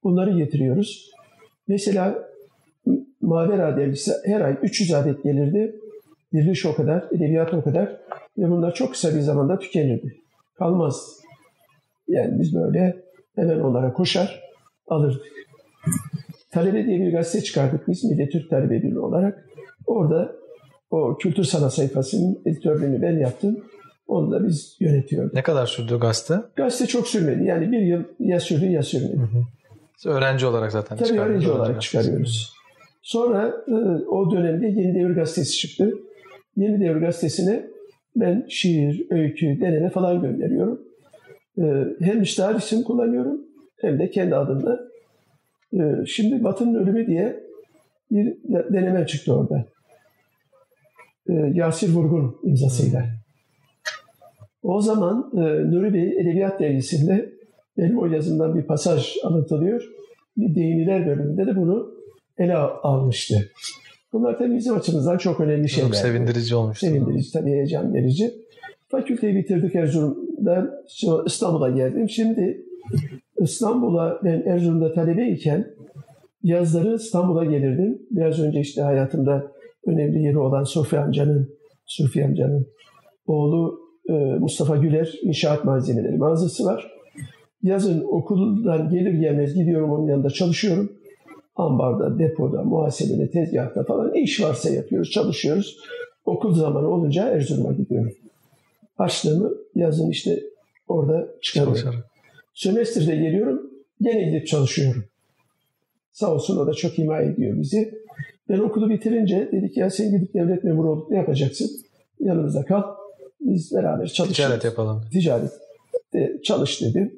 Bunları getiriyoruz. Mesela Mavera dergisi her ay üç yüz adet gelirdi. Diriliş o kadar, edebiyat o kadar ve bunlar çok kısa bir zamanda tükenirdi. Kalmazdı. Yani biz böyle hemen onlara koşar, alırdık. Talebe diye bir gazete çıkardık biz, Milli Türk Talebe Birliği olarak. Orada o kültür sanat sayfasının editörlüğünü ben yaptım. Onu da biz yönetiyorduk. Ne kadar sürdü gazete? Gazete çok sürmedi. Yani bir yıl ya sürdü ya sürmedi. Hı hı. Siz öğrenci olarak zaten çıkarıyoruz. Tabii öğrenci olarak çıkarıyoruz. Sonra o dönemde Yeni Devir Gazetesi çıktı. Yeni Devir Gazetesi'ne ben şiir, öykü, deneme falan gönderiyorum. Hem iştahar isim kullanıyorum hem de kendi adımda. Şimdi Batı'nın Ölümü diye bir deneme çıktı orada. Yasir Vurgun imzasıyla. O zaman Nuri Bey Edebiyat Dergisi'nde benim o yazımdan bir pasaj anlatılıyor. Bir Değiniler bölümünde de bunu ele almıştı. Bunlar tabii bizim açımızdan çok önemli şeyler. Çok sevindirici olmuştu. Sevindirici tabii, heyecan verici. Fakülteyi bitirdik Erzurum'da. İstanbul'a geldim. Şimdi İstanbul'a, ben Erzurum'da talebeyken yazları İstanbul'a gelirdim. Biraz önce işte hayatımda önemli yeri olan Sufi amcanın, Sufi amcanın oğlu Mustafa Güler inşaat malzemeleri mağazası var. Yazın okuldan gelir gelmez gidiyorum onun yanında çalışıyorum. Ambarda, depoda, muhasebede, tezgahta falan iş varsa yapıyoruz, çalışıyoruz. Okul zamanı olunca Erzurum'a gidiyorum. Harçlığımı yazın işte orada çıkarıyorum. Çalışalım. Sömestr'de geliyorum, gene gidip çalışıyorum. Sağ olsun o da çok himaye ediyor bizi. Ben okulu bitirince dedik ya sen gidip devlet memuru olup ne yapacaksın? Yanımıza kal, biz beraber çalışalım. Ticaret yapalım. Ticaret de çalış dedim.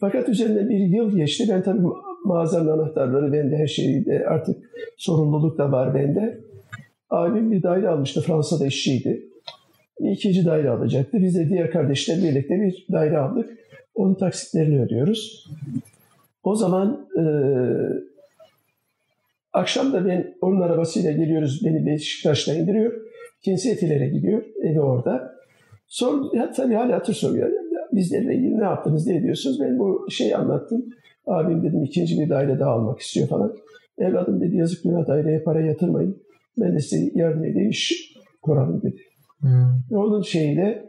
Fakat üzerinden bir yıl geçti. Ben tabii mağazanın anahtarları bende, her şeyi de artık sorumluluk da var bende. Abim bir daire almıştı. Fransa'da işçiydi. İkinci daire alacaktı. Biz de diğer kardeşlerle birlikte bir daire aldık. Onun taksitlerini ödüyoruz. O zaman e, akşam da ben onun arabasıyla geliyoruz. Beni Beşiktaş'ta indiriyor. Kendisi Etiler'e gidiyor. Evi orada. Sor, ya, tabii hala hatır soruyor. Bizlerle ilgili ne yaptınız, ne ediyorsunuz? Ben bu şeyi anlattım. Abim dedim ikinci bir daire daha almak istiyor falan. Evladım dedi yazık günah daireye para yatırmayın. Ben de size yardım edeyim, iş kuralım dedi. Hmm. Onun şeyiyle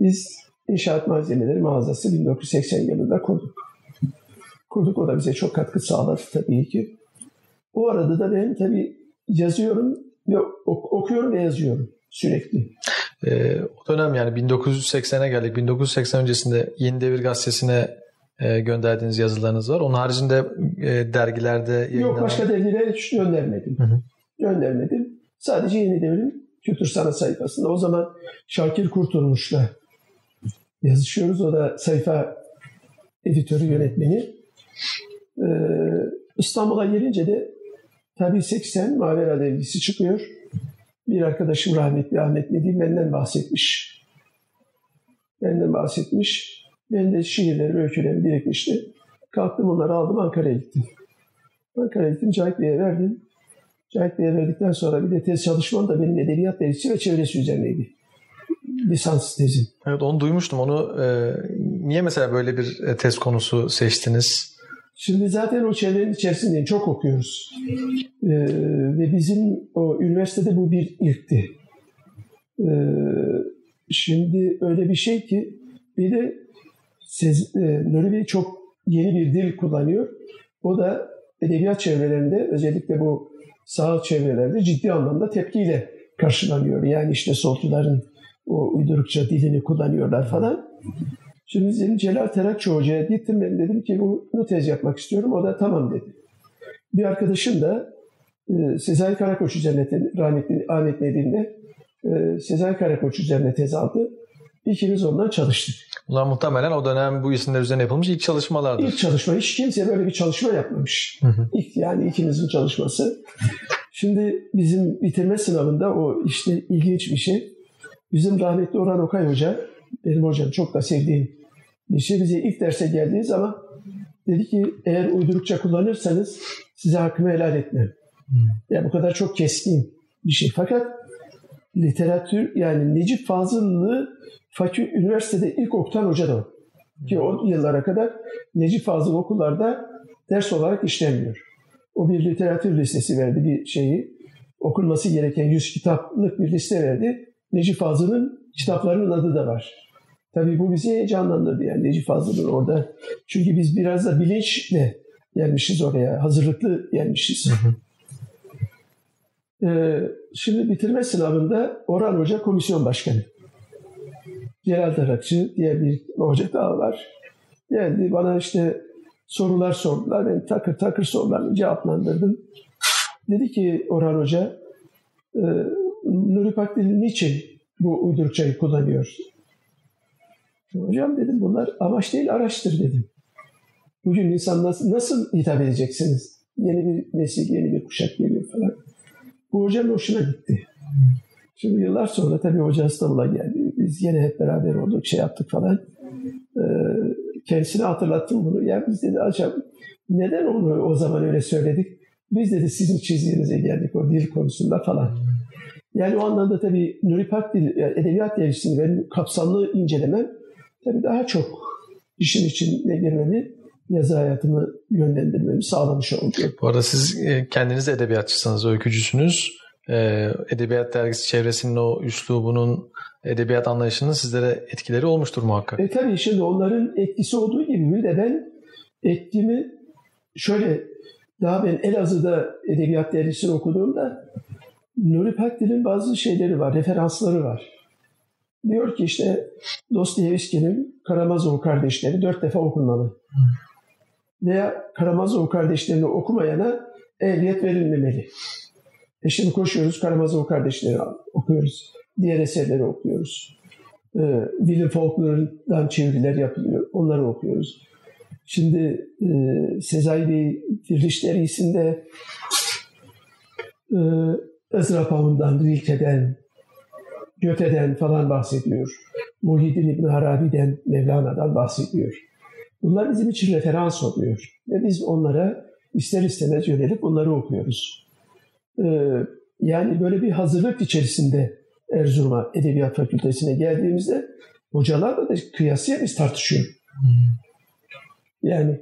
biz inşaat malzemeleri mağazası bin dokuz yüz seksen yılında kurduk. Kurduk, o da bize çok katkı sağladı tabii ki. O arada da ben tabii yazıyorum, ve okuyorum ve yazıyorum sürekli. Ee, o dönem yani bin dokuz yüz seksene geldik. bin dokuz yüz seksen öncesinde Yeni Devir Gazetesi'ne e, gönderdiğiniz yazılarınız var. Onun haricinde e, dergilerde yayınlanan... Yok, başka dergilere hiç göndermedim. Hı hı. Göndermedim. Sadece Yeni Devir'in kültür sanat sayfasında. O zaman Şakir Kurtulmuş'la yazışıyoruz. O da sayfa editörü, yönetmeni. Ee, İstanbul'a gelince de tabii seksen Mavera dergisi çıkıyor. Bir arkadaşım rahmetli Ahmet Nedim benden bahsetmiş. Benden bahsetmiş. Ben de şiirlerim, öykülerim birikmişti. Kalktım onları aldım, Ankara'ya gittim. Ankara'ya gittim, Cahit Bey'e verdim. Cahit Bey'e verdikten sonra bir de tez çalışmam da benim edebiyat dergisi ve çevresi üzerineydi. Lisans tezim. Evet, onu duymuştum. Onu e, niye mesela böyle bir tez konusu seçtiniz? Şimdi zaten o çevrenin içerisinde çok okuyoruz. Ee, ve bizim o üniversitede bu bir ilkti. Ee, şimdi öyle bir şey ki bir de siz, e, Nuri Bey çok yeni bir dil kullanıyor. O da edebiyat çevrelerinde, özellikle bu sağ çevrelerde ciddi anlamda tepkiyle karşılanıyor. Yani işte solcuların o uydurukça dilini kullanıyorlar falan. Şimdi bizim Celal Terakçı Hoca'ya gittim, ben dedim ki bunu tez yapmak istiyorum. O da tamam dedi. Bir arkadaşım da e, Sezai Karakoç üzerine, rahmetli Ahmet Nedim'de e, Sezai Karakoç üzerine tez aldı. İkimiz ondan çalıştık. Ulan muhtemelen o dönem bu isimler üzerine yapılmış ilk çalışmalardı. İlk çalışma. Hiç kimse böyle bir çalışma yapmamış. Hı hı. İlk, yani ikimizin çalışması. Şimdi bizim bitirme sınavında o işte ilginç bir şey. Bizim rahmetli Orhan Okay Hoca, benim hocam, çok da sevdiğim bir şey, bize ilk derse geldiği zaman dedi ki eğer uydurukça kullanırsanız size hakkımı helal etmem. Hmm. Yani bu kadar çok keskin bir şey. Fakat literatür, yani Necip Fazıl'ı fakül üniversitede ilk okutan hoca da o. Ki o yıllara kadar Necip Fazıl okullarda ders olarak işlenmiyor. O bir literatür listesi verdi, bir şeyi. Okunması gereken yüz kitaplık bir liste verdi. Necip Fazıl'ın kitaplarının adı da var. Tabii bu bizi heyecanlandırdı yani Necip Fazıl'ın orada. Çünkü biz biraz da bilinçle gelmişiz oraya. Hazırlıklı gelmişiz. Hı hı. Ee, şimdi bitirme sınavında Orhan Hoca komisyon başkanı. Celal Tarakçı diye bir hoca daha var. Yani bana işte sorular sordular. Ben takır takır sorularını cevaplandırdım. Dedi ki Orhan Hoca, e, Nuri Pakdil niçin bu uydurukçayı kullanıyor? Hocam dedim, bunlar amaç değil araçtır dedim. Bugün insan nasıl, nasıl hitap edeceksiniz? Yeni bir nesil, yeni bir kuşak geliyor falan. Bu hocanın hoşuna gitti. Şimdi yıllar sonra tabii hoca İstanbul'a geldi. Biz yine hep beraber olduk, şey yaptık falan. E, kendisine hatırlattım bunu. Ya biz dedi hocam neden onu o zaman öyle söyledik? Biz dedi sizin çizdiğinize geldik o dil konusunda falan. Yani o anlamda tabii Nuri Pakdil yani edebiyat dersini benim kapsamlı incelemem tabii daha çok işin içine girmemi, yazı hayatımı yönlendirmemi sağlamış oldu. Bu arada siz kendiniz edebiyatçısınız, öykücüsünüz. Edebiyat dergisi çevresinin o üslubunun, edebiyat anlayışının sizlere etkileri olmuştur muhakkak. E tabii şimdi onların etkisi olduğu gibi bir de ben etkimi şöyle... Daha ben Elazığ'da edebiyat dergisini okuduğumda Nuri Pakdil'in bazı şeyleri var, referansları var. Diyor ki işte Dostoyevski'nin Karamazov Kardeşleri dört defa okunmalı. Veya Karamazov Kardeşlerini okumayana ehliyet verilmemeli. E şimdi koşuyoruz Karamazov Kardeşleri okuyoruz. Diğer eserleri okuyoruz. Ee, William Faulkner'dan çeviriler yapılıyor. Onları okuyoruz. Şimdi e, Sezai Bey Diriliş Dergisi'nde e, Ezrapa'ndan, Rilke'den, Göte'den falan bahsediyor. Muhyiddin İbn Arabi'den, Mevlana'dan bahsediyor. Bunlar bizim için referans oluyor. Ve biz onlara ister istemez yönelip bunları okuyoruz. E, yani böyle bir hazırlık içerisinde Erzurum'a Edebiyat Fakültesi'ne geldiğimizde hocalarla da kıyasıya biz tartışıyoruz. Yani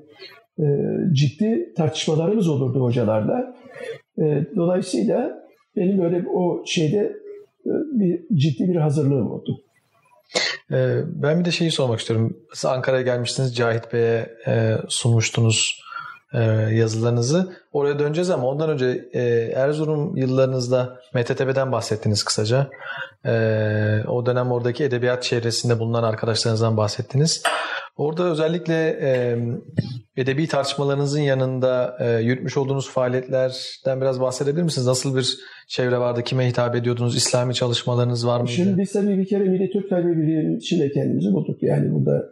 e, ciddi tartışmalarımız olurdu hocalarla. E, dolayısıyla benim böyle o şeyde e, bir ciddi bir hazırlığım oldu. E, ben bir de şeyi sormak istiyorum. Siz Ankara'ya gelmiştiniz, Cahit Bey'e e, sunmuştunuz e, yazılarınızı. Oraya döneceğiz ama ondan önce e, Erzurum yıllarınızda M T T B'den bahsettiniz kısaca. E, o dönem oradaki edebiyat çevresinde bulunan arkadaşlarınızdan bahsettiniz. Orada özellikle e, edebi tartışmalarınızın yanında e, yürütmüş olduğunuz faaliyetlerden biraz bahsedebilir misiniz? Nasıl bir çevre vardı? Kime hitap ediyordunuz? İslami çalışmalarınız var mıydı? Şimdi biz tabii bir kere Milli Türk Talebe Birliği'nin içinde kendimizi bulduk. Yani burada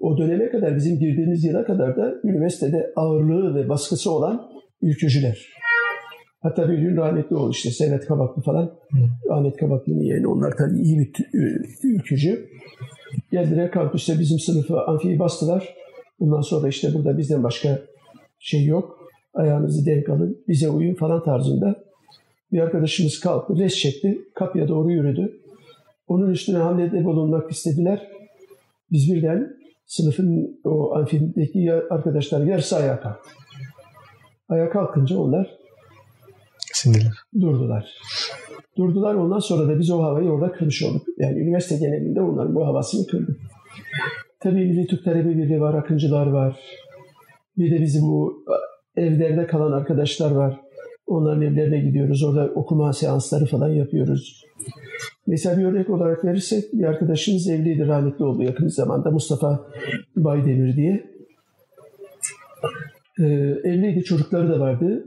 o döneme kadar, bizim girdiğimiz yıla kadar da üniversitede ağırlığı ve baskısı olan ülkücüler. Hatta bir gün rahmetli oldu işte Servet Kabaklı falan. Hı. Ahmet Kabaklı'nın yeğeni. Onlar tabii iyi bir ülkücü. Geldiler kampüste bizim sınıfı, amfiyi bastılar. Bundan sonra işte burada bizden başka şey yok. Ayağınızı denk alın, bize uyun falan tarzında. Bir arkadaşımız kalktı, res çekti, kapıya doğru yürüdü. Onun üstüne hamlede bulunmak istediler. Biz birden sınıfın, o amfideki arkadaşlar yarısı ayağa kalktı. Ayağa kalkınca onlar sinirler. Durdular. Durdular. Ondan sonra da biz o havayı orada kırmış olduk. Yani üniversite genelinde onların bu havasını kırdık. Tabii Milli Türk Talebe Birliği var, Akıncılar var. Bir de bizim bu evlerde kalan arkadaşlar var. Onların evlerine gidiyoruz. Orada okuma seansları falan yapıyoruz. Mesela bir örnek olarak verirsek, bir arkadaşımız evliydi, rahmetli oldu yakın zamanda. Mustafa Baydemir diye. Ee, evliydi, çocukları da vardı.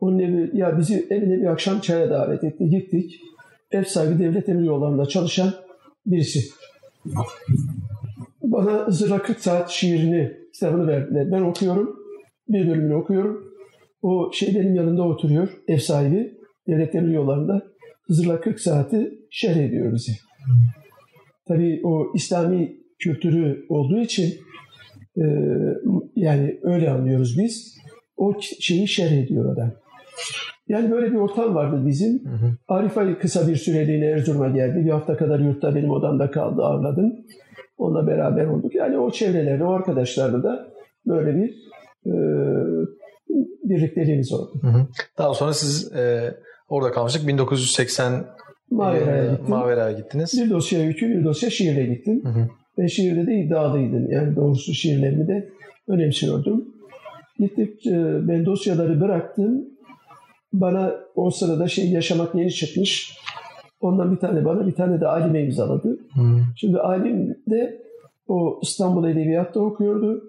Onun evi, ya bizi evine bir akşam çaya davet etti. Gittik. Ev sahibi devlet emir yollarında çalışan birisi. Bana Zırra kırk Saat şiirini, kitabını verdiler. Ben okuyorum. Bir bölümünü okuyorum. O şey benim yanında oturuyor. Ev sahibi devlet emir yollarında Zırra kırk Saat'i şerh ediyor bizi. Tabii o İslami kültürü olduğu için e, yani öyle anlıyoruz biz. O şeyi şerh ediyor adam. Yani böyle bir ortam vardı bizim. Hı hı. Arif Ali kısa bir süreliğine Erzurum'a geldi. Bir hafta kadar yurtta benim odamda kaldı, ağırladım. Onunla beraber olduk. Yani o çevrelerde, o arkadaşlarla da böyle bir e, birlikteliğimiz oldu. Hı hı. Daha sonra siz e, orada kalmıştık. bin dokuz yüz seksen Mavera'ya e, gittim. gittiniz. Bir dosya öykü, bir dosya şiirle gittim. Hı hı. Ve şiirde de iddialıydım. Yani doğrusu şiirlerimi de önemsiyordum. Gittik, e, ben dosyaları bıraktım. Bana o sırada şey yaşamak yeni çıkmış. Ondan bir tane bana, bir tane de Alim'e imzaladı. Hmm. Şimdi Alim de o İstanbul Edebiyat'ta okuyordu.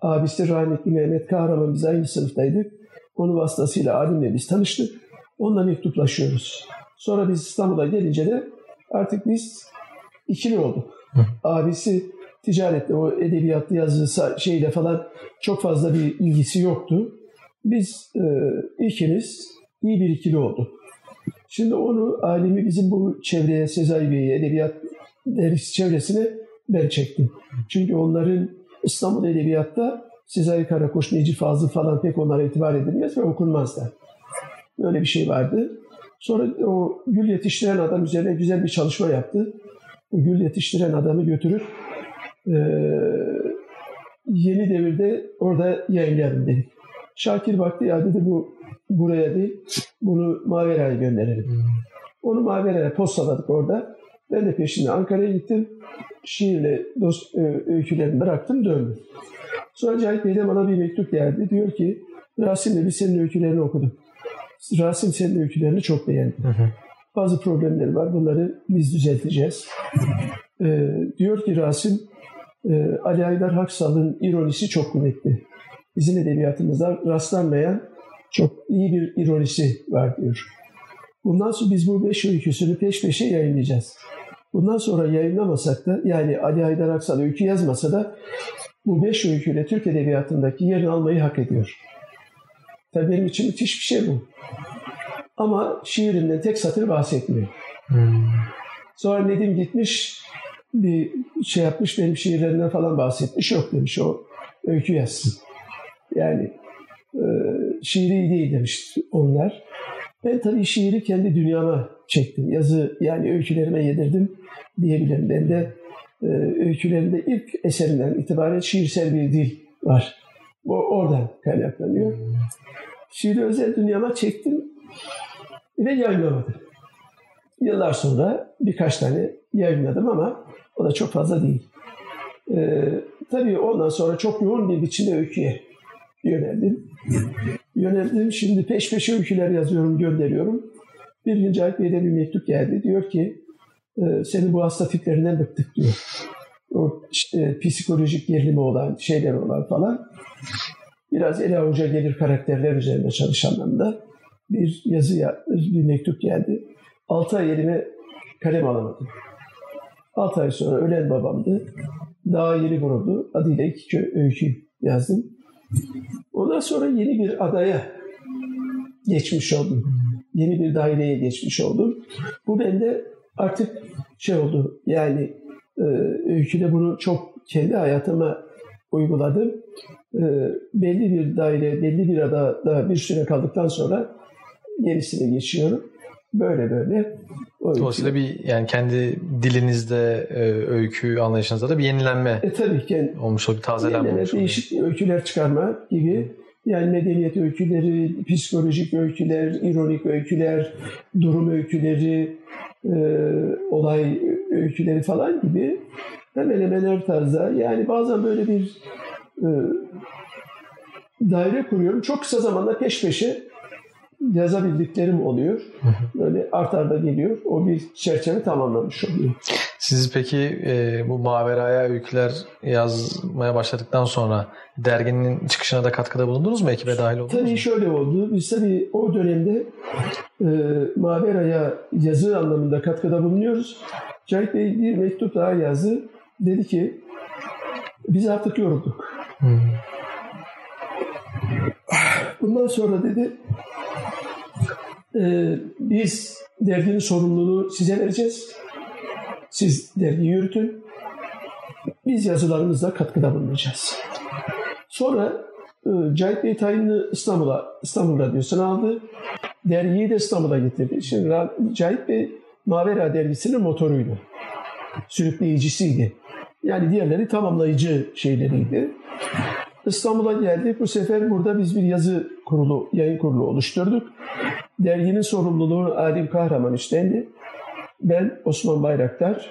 Abisi rahmetli Mehmet Kahraman, biz aynı sınıftaydık. Onun vasıtasıyla Alim'le biz tanıştık. Onunla mektuplaşıyoruz. Sonra biz İstanbul'a gelince de artık biz ikili olduk. Hmm. Abisi ticarette, o edebiyatlı yazısı şeyle falan çok fazla bir ilgisi yoktu. Biz e, ikimiz iyi bir ikili olduk. Şimdi onu, Alimi bizim bu çevreye, Sezai Bey'i, edebiyat dergisi çevresine ben çektim. Çünkü onların İstanbul Edebiyat'ta Sezai Karakoç, Necip Fazıl falan pek onlara itibar edilmez ve okunmazlar. Böyle bir şey vardı. Sonra o Gül Yetiştiren Adam üzerine güzel bir çalışma yaptı. O Gül Yetiştiren Adamı götürüp e, Yeni Devir'de orada yayınlayalım dedik. Şakir baktı, ya dedi, bu buraya değil, bunu Mavera'ya gönderelim. Hmm. Onu Mavera'ya postaladık orada. Ben de peşinde Ankara'ya gittim. Şiirle dost, öykülerimi bıraktım, döndüm. Sonra Cahit Bey'den bana bir mektup geldi. Diyor ki, Rasim'le biz senin öykülerini okuduk. Rasim senin öykülerini çok beğendi. Hmm. Bazı problemleri var, bunları biz düzelteceğiz. ee, diyor ki Rasim, e, Ali Haydar Haksal'ın ironisi çok kuvvetli. Bizim edebiyatımızda rastlanmayan çok iyi bir ironisi var diyor. Bundan sonra biz bu beş öyküsünü peş peşe yayınlayacağız. Bundan sonra yayınlamasak da, yani Ali Haydar Aksal öykü yazmasa da, bu beş öyküyle Türk edebiyatındaki yerini almayı hak ediyor. Tabii benim için müthiş bir şey bu. Ama şiirinden tek satır bahsetmiyor. Hmm. Sonra Nedim gitmiş, bir şey yapmış, benim şiirlerinden falan bahsetmiş. Yok demiş, o öykü yazsın. Yani e, şiiri değil demişti onlar. Ben tabii şiiri kendi dünyama çektim. Yazı, yani öykülerime yedirdim diyebilirim. Ben de e, öykülerimde ilk eserinden itibaren şiirsel bir dil var. O oradan kaynaklanıyor. Şiiri özel dünyama çektim ve yayınlamadım. Yıllar sonra birkaç tane yayınladım ama o da çok fazla değil. E, tabii ondan sonra çok yoğun bir biçimde öyküye yöneldim. Yöneldim. Şimdi peş peşe öyküler yazıyorum, gönderiyorum. Bir gün Cahit Bey'den bir mektup geldi. Diyor ki, senin bu hasta tiplerinden bıktık diyor. O işte, psikolojik gerilimi olan, şeyler olan falan. Biraz Ela Hoca gelir karakterler üzerine çalışandan da bir yazı, bir mektup geldi. Altı ay elime kalem alamadım. Altı ay sonra ölen babamdı. Daha yeni vuruldu. Adıyla iki öykü yazdım. Ondan sonra yeni bir adaya geçmiş oldum. Yeni bir daireye geçmiş oldum. Bu bende artık şey oldu. Yani e, öyküde bunu çok kendi hayatıma uyguladım. E, belli bir daire, belli bir adada bir süre kaldıktan sonra yenisine geçiyorum. Böyle böyle. Dolayısıyla bir, yani kendi dilinizde, öykü anlayışınızda da bir yenilenme e, tabii ki, olmuş oldu, bir tazelenme olmuş oldu. Değişik öyküler çıkarma gibi. Yani medeniyet öyküleri, psikolojik öyküler, ironik öyküler, durum öyküleri, e, olay öyküleri falan gibi. Hemen hemen her tarzda. Yani bazen böyle bir e, daire kuruyorum. Çok kısa zamanda peş peşe yazabildiklerim oluyor. Böyle art arda geliyor. O bir çerçeve tamamlamış oluyor. Siz peki e, bu Mavera'ya öyküler yazmaya başladıktan sonra derginin çıkışına da katkıda bulundunuz mu? Ekibe dahil oldunuz Tabii mu? Şöyle oldu. Biz tabii o dönemde e, Mavera'ya yazı anlamında katkıda bulunuyoruz. Cahit Bey bir mektup daha yazdı. Dedi ki, biz artık yorulduk. Hmm. Bundan sonra dedi, Ee, biz derginin sorumluluğunu size vereceğiz. Siz dergiyi yürütün. Biz yazılarımızla katkıda bulunacağız. Sonra e, Cahit Bey tayinini İstanbul'a, İstanbul Radyosu'na aldı. Dergiyi de İstanbul'a getirdi. Şimdi Cahit Bey Mavera dergisinin motoruydu. Sürükleyicisiydi. Yani diğerleri tamamlayıcı şeyleriydi. İstanbul'a geldik. Bu sefer burada biz bir yazı kurulu, yayın kurulu oluşturduk. Derginin sorumluluğu Adem Kahraman üstlendi. Ben, Osman Bayraktar,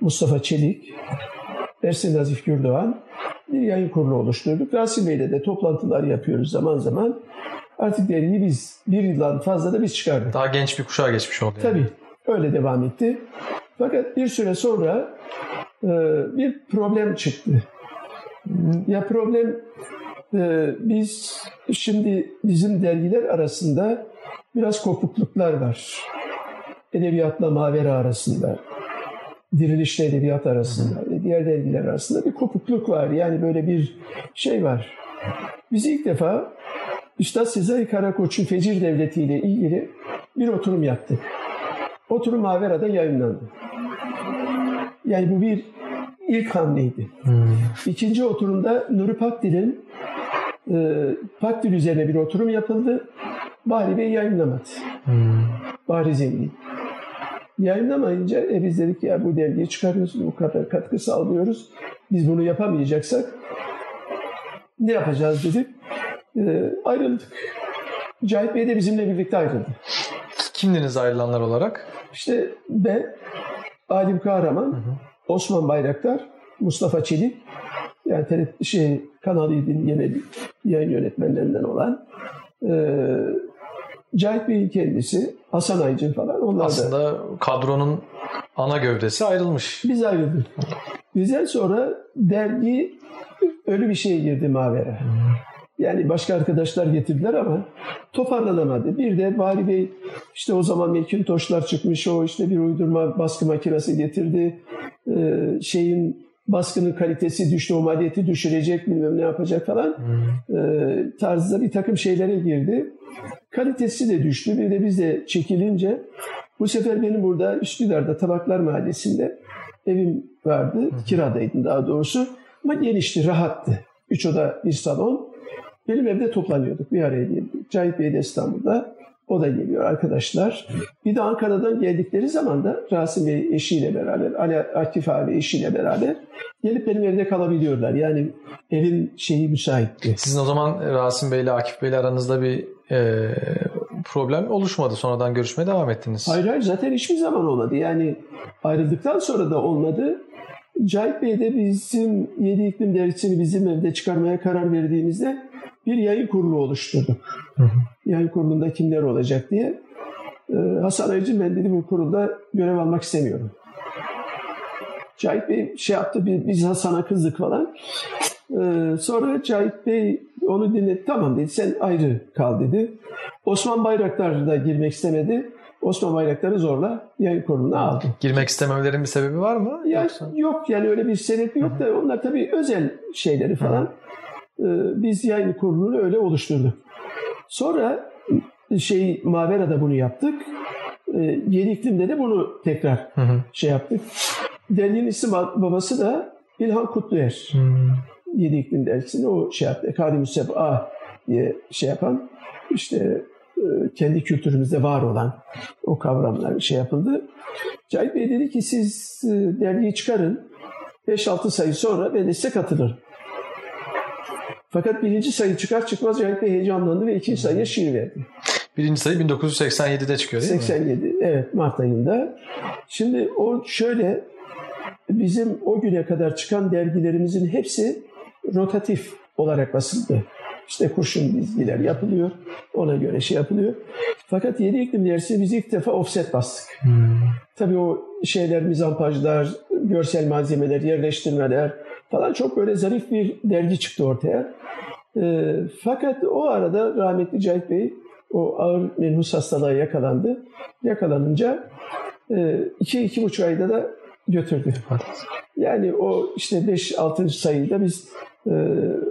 Mustafa Çelik, Ersin Nazif Gürdoğan bir yayın kurulu oluşturduk. Rasim Bey'le de toplantılar yapıyoruz zaman zaman. Artık dergiyi biz bir yıldan fazla da biz çıkardık. Daha genç bir kuşağa geçmiş oldu. Yani. Tabii öyle devam etti. Fakat bir süre sonra e, bir problem çıktı. Ya problem e, biz şimdi bizim dergiler arasında biraz kopukluklar var. Edebiyatla Mavera arasında, Dirilişle Edebiyat arasında ve diğer dergiler arasında bir kopukluk var. Yani böyle bir şey var. Biz ilk defa Üstad Sezai Karakoç'un Fecir Devleti ile ilgili bir oturum yaptık. Oturum Mavera'da yayınlandı. Yani bu bir ilk hamleydi. Hmm. İkinci oturumda Nuri Pakdil'in e, Pakdil üzerine bir oturum yapıldı. Bahri Bey yayınlamadı. Hmm. Bahri Zengin. Yayınlamayınca e, biz dedik ya bu dergiyi çıkarıyoruz, bu kadar katkı sağlıyoruz. Biz bunu yapamayacaksak ne yapacağız dedik. E, ayrıldık. Cahit Bey de bizimle birlikte ayrıldı. Kimdiniz ayrılanlar olarak? İşte ben, Adem Kahraman, hı hı. Osman Bayraktar, Mustafa Çelik, yani T R T şey, Kanal yedi'nin yeni yayın yönetmenlerinden olan e, Cahit Bey'in kendisi, Hasan Aycın falan. Onlar aslında da, kadronun ana gövdesi ayrılmış. Biz ayrıldık. Bizden sonra dergi ölü bir şeye girdi Mavera. Yani başka arkadaşlar getirdiler ama toparlanamadı. Bir de Bahri Bey işte o zaman Mekin Toşlar çıkmış, o işte bir uydurma baskı makinesi getirdi. Ee, şeyin baskının kalitesi düştü, o maliyeti düşürecek, bilmem ne yapacak falan ee, tarzda bir takım şeylere girdi. Kalitesi de düştü. Bir de biz de çekilince bu sefer benim burada Üsküdar'da Tabaklar Mahallesi'nde evim vardı. Kiradaydım daha doğrusu. Ama genişti, rahattı. Üç oda bir salon. Benim evde toplanıyorduk, bir araya geldik. Cahit Bey de İstanbul'da, o da geliyor arkadaşlar. Bir de Ankara'dan geldikleri zaman da Rasim Bey eşiyle beraber, Ali Akif abi eşiyle beraber gelip benim evde kalabiliyorlar. Yani evin şeyi müsaitti. Sizin o zaman Rasim Bey ile Akif Bey ile aranızda bir e, problem oluşmadı. Sonradan görüşmeye devam ettiniz. Hayır hayır, zaten hiçbir zaman olmadı. Yani ayrıldıktan sonra da olmadı. Cahit Bey de bizim Yedi İklim Dergisi'ni bizim evde çıkarmaya karar verdiğimizde bir yayın kurulu oluşturduk. Hı hı. Yayın kurulunda kimler olacak diye. Ee, Hasan Aycı ben dedi bu kurulda görev almak istemiyorum. Cahit Bey şey yaptı, biz Hasan'a kızdık falan. Ee, sonra Cahit Bey onu dinledi. Tamam dedi, sen ayrı kal dedi. Osman Bayraktar da girmek istemedi. Osman Bayraktar'ı zorla yayın kuruluna aldı. Girmek istememelerin bir sebebi var mı? Ya, yok yani öyle bir sebebi yok da onlar tabii özel şeyleri falan. Hı hı. Biz yayın kurulunu öyle oluşturduk. Sonra şey Mavera'da bunu yaptık. Yeni iklimde de bunu tekrar hı hı. şey yaptık. Derginin isim babası da İlhan Kutluer. Hı. Yeni iklim dergisinde o şey yaptı. Kadim Seb'a diye şey yapan, işte kendi kültürümüzde var olan o kavramlar şey yapıldı. Cahit Bey dedi ki siz dergiyi çıkarın. beş altı sayı sonra ben size katılırım. Fakat birinci sayı çıkar çıkmaz Cahit Bey heyecanlandı ve ikinci sayıya şiir verdi. Birinci sayı bin dokuz yüz seksen yedi'de çıkıyor değil mi? seksen yedi, evet, Mart ayında. Şimdi o şöyle, bizim o güne kadar çıkan dergilerimizin hepsi rotatif olarak basıldı. İşte kurşun dizgiler yapılıyor, ona göre şey yapılıyor. Fakat Yeni İklim dersi biz ilk defa offset bastık. Hmm. Tabii o şeyler, mizampajlar, görsel malzemeler, yerleştirmeler falan, çok böyle zarif bir dergi çıktı ortaya. E, fakat o arada rahmetli Cahit Bey o ağır menhus hastalığa yakalandı. Yakalanınca e, iki, iki buçuk ayda da götürdü. Yani o işte beş, altıncı sayıda biz e,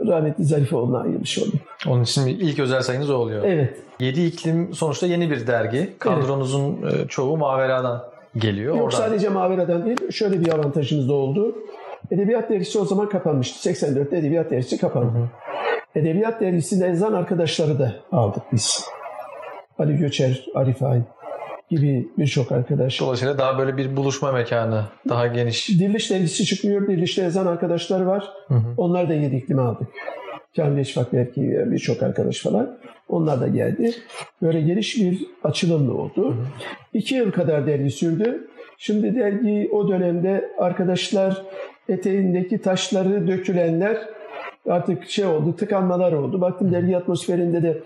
rahmetli Zarifoğlu'na ayırmış olduk. Onun için ilk özel sayınız o oluyor. Evet. Yedi İklim sonuçta yeni bir dergi. Kadronuzun evet. çoğu Mavera'dan geliyor. Yok oradan. Sadece Mavera'dan değil. Şöyle bir avantajımız da oldu. Edebiyat dergisi o zaman kapanmıştı. seksen dört'te Edebiyat dergisi kapandı. Hı hı. Edebiyat dergisinin ezan arkadaşları da aldık biz. Ali Göçer, Arif Ay gibi birçok arkadaş. Dolayısıyla daha böyle bir buluşma mekanı, daha geniş. Diriliş dergisi çıkmıyor. Diriliş'te ezan arkadaşlar var. Hı hı. Onlar da Yedi İklim'i aldık. Cahil İşfak belki birçok arkadaş falan. Onlar da geldi. Böyle geniş bir açılımlı oldu. İki yıl kadar dergi sürdü. Şimdi dergi o dönemde arkadaşlar eteğindeki taşları dökülenler artık şey oldu, tıkanmalar oldu. Baktım dergi atmosferinde de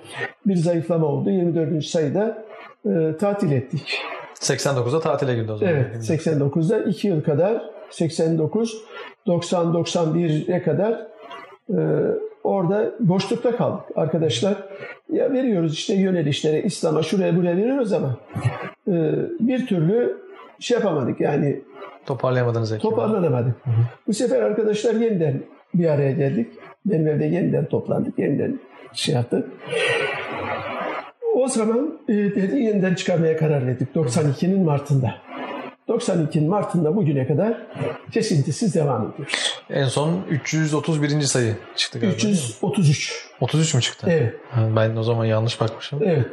bir zayıflama oldu. yirmi dördüncü sayıda e, tatil ettik. seksen dokuzda tatile girdi o zaman. Evet, seksen dokuzda iki yıl kadar, seksen dokuz, doksan, doksan bire kadar e, orada boşlukta kaldık. Arkadaşlar ya veriyoruz işte yönelişlere, İslam'a, şuraya buraya veriyoruz ama e, bir türlü şey yapamadık yani. Toparlayamadınız. Ekip toparlanamadık. Hı hı. Bu sefer arkadaşlar yeniden bir araya geldik. Benim evde yeniden toplandık, yeniden şey yaptık. O zaman e, dergiyi yeniden çıkarmaya karar verdik doksan ikinin Mart'ında. doksan ikinin Mart'ında bugüne kadar kesintisiz devam ediyoruz. En son üç yüz otuz birinci sayı çıktı galiba. üç yüz otuz üç. otuz üç mü çıktı? Evet. Ben o zaman yanlış bakmışım. Evet.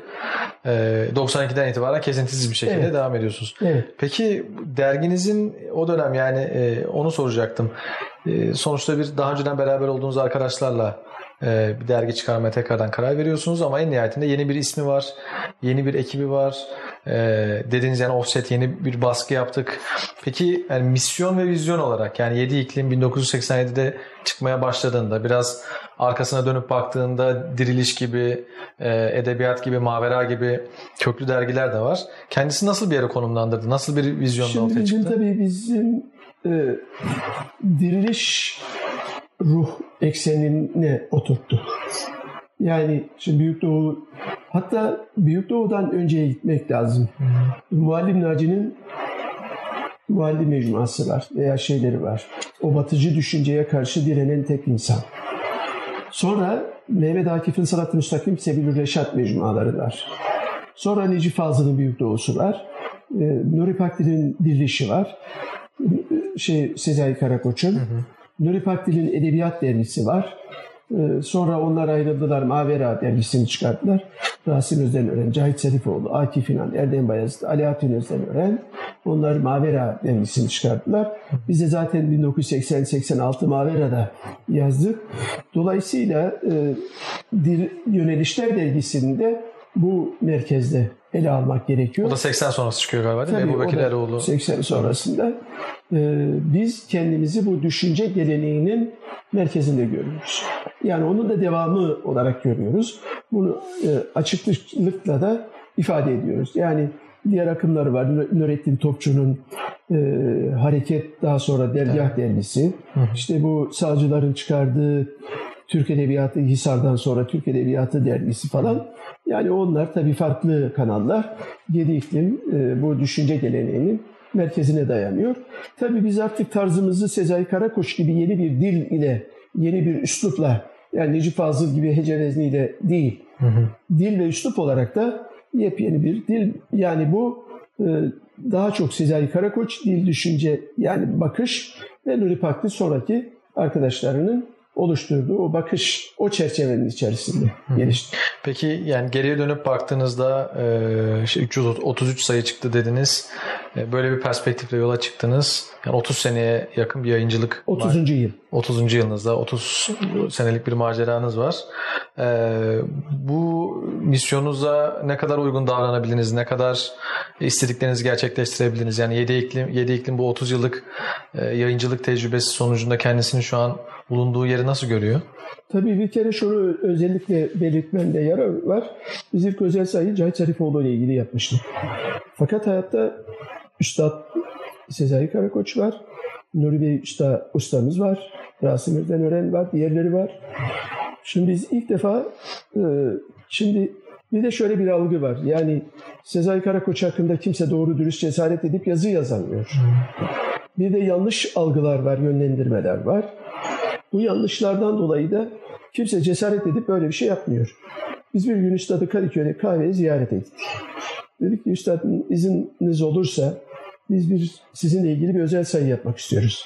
Ee, doksan ikiden itibaren kesintisiz bir şekilde evet. devam ediyorsunuz. Evet. Peki derginizin o dönem yani e, onu soracaktım. E, sonuçta bir daha önceden beraber olduğunuz arkadaşlarla bir dergi çıkarmaya tekrardan karar veriyorsunuz ama en nihayetinde yeni bir ismi var, yeni bir ekibi var. E, dediğiniz yani offset yeni bir baskı yaptık. Peki yani misyon ve vizyon olarak yani yedi iklim bin dokuz yüz seksen yedide çıkmaya başladığında biraz arkasına dönüp baktığında Diriliş gibi, e, Edebiyat gibi, Mavera gibi köklü dergiler de var. Kendisi nasıl bir yere konumlandırdı? Nasıl bir vizyonla ortaya çıktı? Şimdi tabii bizim e, Diriliş ruh eksenine oturttuk. Yani şimdi Büyük Doğu, hatta Büyük Doğu'dan önceye gitmek lazım. Hmm. Muallim Naci'nin Muallim Mecmuası var veya şeyleri var. O batıcı düşünceye karşı direnen tek insan. Sonra Mehmet Akif'in Salat-ı Müstakim, Sebil-i Reşat mecmuaları var. Sonra Necip Fazıl'ın Büyük Doğu'su var. E, Nuri Pakdil'in Dirilişi var. Şey, Sezai Karakoç'un. Hmm. Nuri Pakdil'in Edebiyat Dergisi var. Ee, sonra onlar ayrıldılar. Mavera Dergisi'ni çıkarttılar. Rasim Özdenören, Cahit Serifoğlu, Akif İnan, Erdem Bayezid, Ali Haydar Özdenören. Onlar Mavera Dergisi'ni çıkarttılar. Biz de zaten bin dokuz yüz seksen seksen altı Mavera'da yazdık. Dolayısıyla e, Yönelişler Dergisi'nde bu merkezde ele almak gerekiyor. O da seksen sonrası çıkıyor galiba değil mi? Ebu Bekir Eroğlu. seksen sonrasında e, biz kendimizi bu düşünce geleneğinin merkezinde görüyoruz. Yani onun da devamı olarak görüyoruz. Bunu e, açıklıkla da ifade ediyoruz. Yani diğer akımları var. Nurettin Topçu'nun e, Hareket, daha sonra Dergah evet. Dergisi. Hı hı. İşte bu sağcıların çıkardığı Türk Edebiyatı, Hisar'dan sonra Türk Edebiyatı Dergisi falan. Yani onlar tabii farklı kanallar. Yedi iklim e, bu düşünce geleneğinin merkezine dayanıyor. Tabii biz artık tarzımızı Sezai Karakoç gibi yeni bir dil ile, yeni bir üslupla, yani Necip Fazıl gibi hece vezniyle değil, hı hı. dil ve üslup olarak da yepyeni bir dil. Yani bu e, daha çok Sezai Karakoç, dil, düşünce, yani bakış ve Nuri Pakdil sonraki arkadaşlarının oluşturduğu o bakış, o çerçevenin içerisinde gelişti. Peki yani geriye dönüp baktığınızda üç yüz otuz üç sayı çıktı dediniz. Böyle bir perspektifle yola çıktınız. Yani otuz seneye yakın bir yayıncılık. otuzuncu yıl. otuzuncu yılınızda otuz senelik bir maceranız var. Bu misyonunuza ne kadar uygun davranabildiniz? Ne kadar istediklerinizi gerçekleştirebildiniz? Yani yedi iklim, yedi iklim bu otuz yıllık yayıncılık tecrübesi sonucunda kendisini şu an bulunduğu yeri nasıl görüyor? Tabii bir kere şunu özellikle belirtmemde yarar var. Biz ilk özel sayıyı Cahit Serifoğlu ile ilgili yapmıştık. Fakat hayatta Üstad Sezai Karakoç var. Nuri Bey Usta, ustamız var. Rasim Özdenören var. Diğerleri var. Şimdi biz ilk defa e, şimdi bir de şöyle bir algı var. Yani Sezai Karakoç hakkında kimse doğru dürüst cesaret edip yazı yazamıyor. Bir de yanlış algılar var, yönlendirmeler var. Bu yanlışlardan dolayı da kimse cesaret edip böyle bir şey yapmıyor. Biz bir gün Üstad'ı Kadıköy'de kahveye ziyaret ettik. Dedik ki Üstad'ın izniniz olursa biz bir sizinle ilgili bir özel sayı yapmak istiyoruz.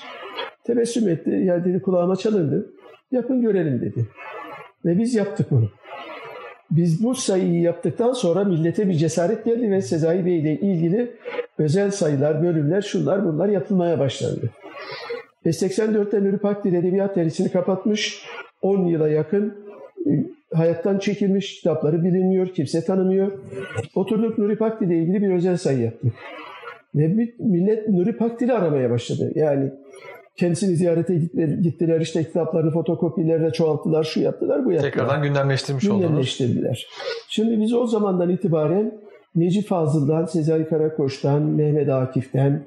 Tebessüm etti. Ya dedi kulağıma çalındı. Yapın görelim dedi. Ve biz yaptık bunu. Biz bu sayıyı yaptıktan sonra millete bir cesaret geldi ve Sezai Bey ile ilgili özel sayılar, bölümler, şunlar bunlar yapılmaya başlandı. seksen dörtte Nuri Pakdil Edebiyat Dergisi'ni kapatmış. on yıla yakın hayattan çekilmiş, kitapları bilinmiyor, kimse tanımıyor. Oturduk Nuri Pakti ile ilgili bir özel sayı yaptık. Ve millet Nuri Pakti'yi aramaya başladı. Yani kendisini ziyarete gittiler, işte kitaplarını fotokopilerle çoğalttılar, şu yaptılar, bu yaptılar. Tekrardan gündemleştirmiş oldunuz. Gündemleştirdiler. Şimdi biz o zamandan itibaren Necip Fazıl'dan, Sezai Karakoç'tan, Mehmet Akif'ten,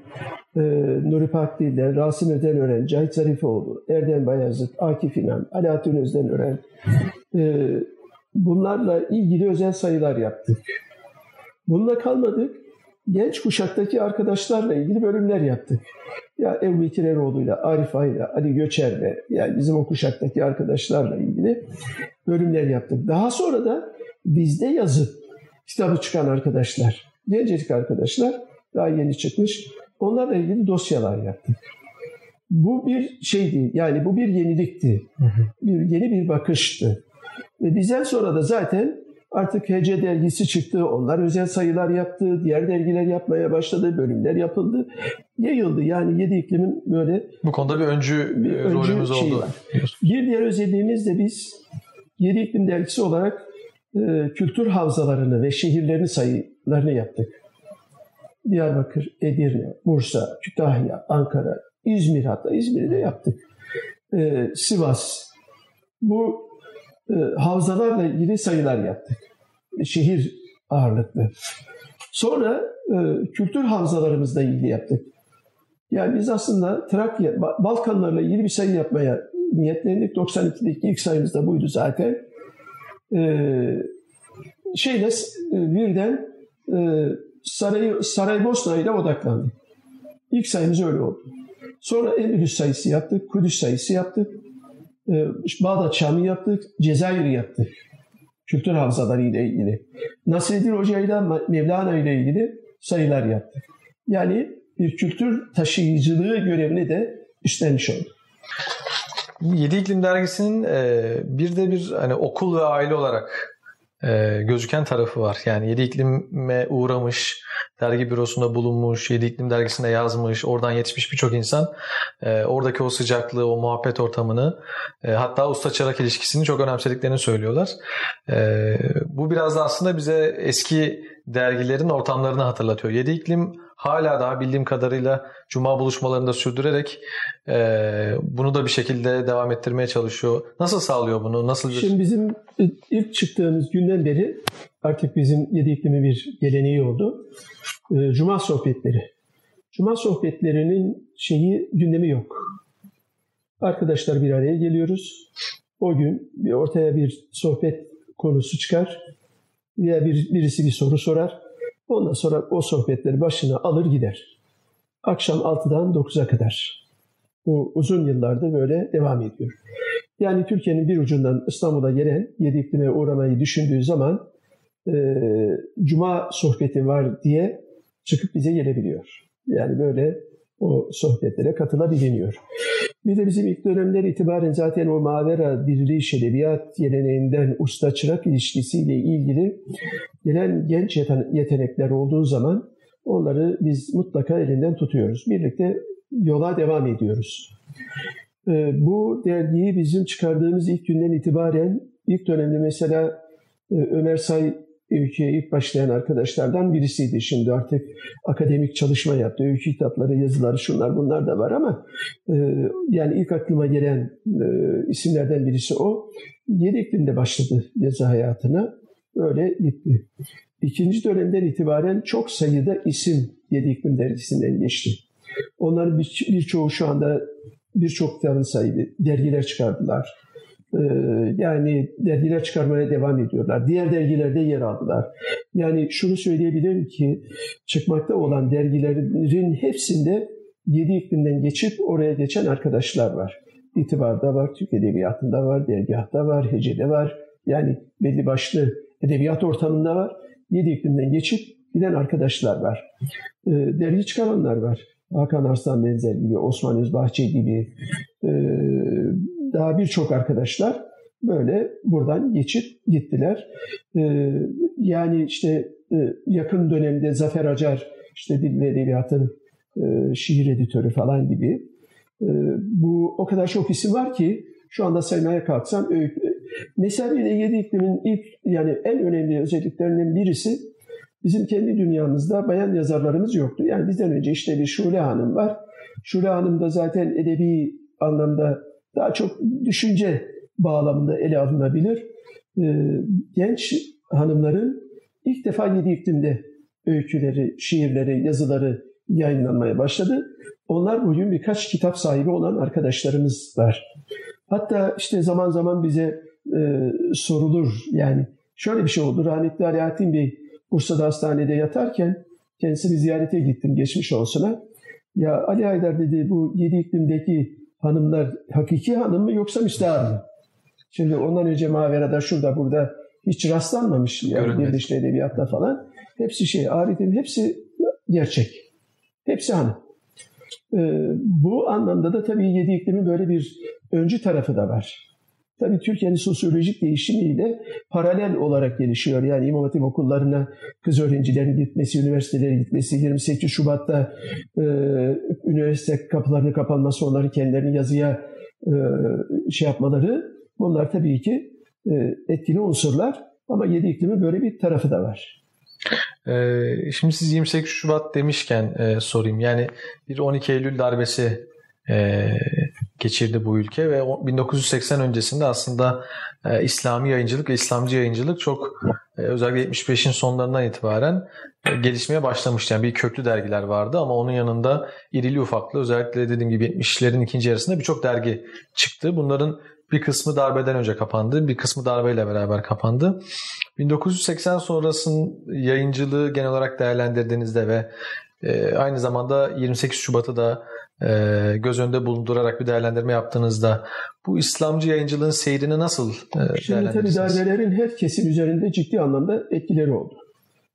e, Nuri Pakdil'den, Rasim Ödenören, Cahit Zarifoğlu, Erdem Bayazıt, Akif İnan, Alaaddin Özdenören, e, bunlarla ilgili özel sayılar yaptık. Bununla kalmadık. Genç kuşaktaki arkadaşlarla ilgili bölümler yaptık. Ya Ebu Bekir Eroğlu'yla, Arif Ay'la, Ali Göçer'le, yani bizim o kuşaktaki arkadaşlarla ilgili bölümler yaptık. Daha sonra da bizde yazıp kitabı çıkan arkadaşlar, gencecik arkadaşlar, daha yeni çıkmış, onlarla ilgili dosyalar yaptık. Bu bir şeydi, yani bu bir yenilikti. Bir, yeni bir bakıştı. Ve bizden sonra da zaten artık H C dergisi çıktı, onlar özel sayılar yaptı, diğer dergiler yapmaya başladı, bölümler yapıldı, yayıldı. Yani yedi iklimin böyle... Bu konuda bir öncü, bir öncü rolümüz oldu. Var. Bir diğer özelliğimiz de biz yedi iklim dergisi olarak e, kültür havzalarını ve şehirlerin sayılarını yaptık. Diyarbakır, Edirne, Bursa, Kütahya, Ankara, İzmir, hatta İzmir'i de yaptık. E, Sivas, bu havzalarla ilgili sayılar yaptık. Şehir ağırlıklı. Sonra e, kültür havzalarımızla ilgili yaptık. Yani biz aslında Trakya, Balkanlarla ilgili bir sayı yapmaya niyetlendik. doksan ikideki ilk sayımız da buydu zaten. E, şeyle birden e, Saray, Saraybosna ile odaklandık. İlk sayımız öyle oldu. Sonra Endülüs sayısı yaptık, Kudüs sayısı yaptık. Bağdat Şam'ı yaptık, Cezayir'i yaptık. Kültür havzaları ile ilgili. Nasreddin Hoca ile Mevlana ile ilgili sayılar yaptık. Yani bir kültür taşıyıcılığı görevini de üstlenmiş olduk. Yedi İklim Dergisi'nin bir de bir hani okul ve aile olarak gözüken tarafı var. Yani Yedi İklim'e uğramış, dergi bürosunda bulunmuş, Yedi İklim Dergisi'ne yazmış, oradan yetişmiş birçok insan oradaki o sıcaklığı, o muhabbet ortamını, hatta usta çırak ilişkisini çok önemsediklerini söylüyorlar. Bu biraz da aslında bize eski dergilerin ortamlarını hatırlatıyor. Yedi İklim hala daha bildiğim kadarıyla Cuma buluşmalarını da sürdürerek e, bunu da bir şekilde devam ettirmeye çalışıyor. Nasıl sağlıyor bunu? Nasıl? Bir... Şimdi bizim ilk çıktığımız günden beri artık bizim Yedi İklim'in bir geleneği oldu. E, Cuma sohbetleri. Cuma sohbetlerinin şeyi, gündemi yok. Arkadaşlar bir araya geliyoruz. O gün bir ortaya bir sohbet konusu çıkar. Ya bir, birisi bir soru sorar. Ondan sonra o sohbetleri başına alır gider. Akşam altıdan dokuza kadar. Bu uzun yıllarda böyle devam ediyor. Yani Türkiye'nin bir ucundan İstanbul'a gelen, Yedi İklim'e uğramayı düşündüğü zaman e, Cuma sohbeti var diye çıkıp bize gelebiliyor. Yani böyle o sohbetlere katılabiliyor. Bir de bizim ilk dönemler itibaren zaten o Mavera Diriliği Şedebiyat geleneğinden usta çırak ilişkisiyle ilgili gelen genç yetenekler olduğu zaman onları biz mutlaka elinden tutuyoruz. Birlikte yola devam ediyoruz. Bu dergiyi bizim çıkardığımız ilk günden itibaren ilk dönemde mesela Ömer Say öyküye ilk başlayan arkadaşlardan birisiydi. Şimdi artık akademik çalışma yaptı. Öykü kitapları, yazıları, şunlar bunlar da var ama e, yani ilk aklıma gelen e, isimlerden birisi o. Yedi iklimde başladı yazı hayatına. Öyle gitti. İkinci dönemden itibaren çok sayıda isim Yedi İklim Dergisi'nden geçti. Onların bir, birçoğu şu anda birçok kitabın sahibi. Dergiler çıkardılar. Yani dergiler çıkarmaya devam ediyorlar. Diğer dergilerde yer aldılar. Yani şunu söyleyebilirim ki çıkmakta olan dergilerin hepsinde Yedi iklimden geçip oraya geçen arkadaşlar var. İtibarda var, Türk Edebiyatı'nda var, dergahta var, hecede var. Yani belli başlı edebiyat ortamında var. Yedi iklimden geçip giden arkadaşlar var. Dergi çıkaranlar var. Hakan Arslan benzer gibi, Osman Özbahçe gibi, daha birçok arkadaşlar böyle buradan geçip gittiler. Yani işte yakın dönemde Zafer Acar, işte Dil ve Edebiyat'ın şiir editörü falan gibi, bu o kadar çok isim var ki şu anda saymaya kalksam öykü. Mesela Ege iklimin ilk, yani en önemli özelliklerinden birisi, bizim kendi dünyamızda bayan yazarlarımız yoktu. Yani bizden önce işte bir Şule Hanım var. Şule Hanım da zaten edebi anlamda daha çok düşünce bağlamında ele alınabilir. Ee, genç hanımların ilk defa Yedi İklim'de öyküleri, şiirleri, yazıları yayınlanmaya başladı. Onlar bugün birkaç kitap sahibi olan arkadaşlarımız var. Hatta işte zaman zaman bize e, sorulur. Yani şöyle bir şey oldu. Rahmetli Ali Haydar Bey Bursa'da hastanede yatarken kendisini ziyarete gittim geçmiş olsuna. Ya Ali Haydar dedi, bu Yedi İklim'deki hanımlar hakiki hanım mı yoksa müstahar mı? Şimdi ondan önce Mavera'da şurada burada hiç rastlanmamış yani Birleşik Edebiyat'ta falan. Hepsi şey, abidim hepsi gerçek. Hepsi hanım. Ee, bu anlamda da tabii Yedi İklim'in böyle bir öncü tarafı da var. Tabii Türkiye'nin sosyolojik değişimiyle paralel olarak gelişiyor. Yani İmam Hatip okullarına kız öğrencilerin gitmesi, üniversitelere gitmesi, yirmi sekiz Şubat'ta e, üniversite kapılarının kapanması, onların kendilerini yazıya e, şey yapmaları, bunlar tabii ki e, etkili unsurlar ama Yedi İklim'in böyle bir tarafı da var. Ee, şimdi siz yirmi sekiz Şubat demişken e, sorayım. Yani bir on iki Eylül darbesi E, geçirdi bu ülke ve bin dokuz yüz seksen öncesinde aslında e, İslami yayıncılık ve İslamcı yayıncılık çok e, özellikle yetmiş beşin sonlarından itibaren e, gelişmeye başlamıştı. Yani bir köklü dergiler vardı ama onun yanında irili ufaklı, özellikle dediğim gibi yetmişlerin ikinci yarısında birçok dergi çıktı. Bunların bir kısmı darbeden önce kapandı, bir kısmı darbeyle beraber kapandı. bin dokuz yüz seksen sonrasının yayıncılığı genel olarak değerlendirdiğinizde ve e, aynı zamanda yirmi sekiz Şubat'ı da göz önünde bulundurarak bir değerlendirme yaptığınızda bu İslamcı yayıncılığın seyrini nasıl değerlendirirsiniz? Şimdi tabii darbelerin her kesim üzerinde ciddi anlamda etkileri oldu.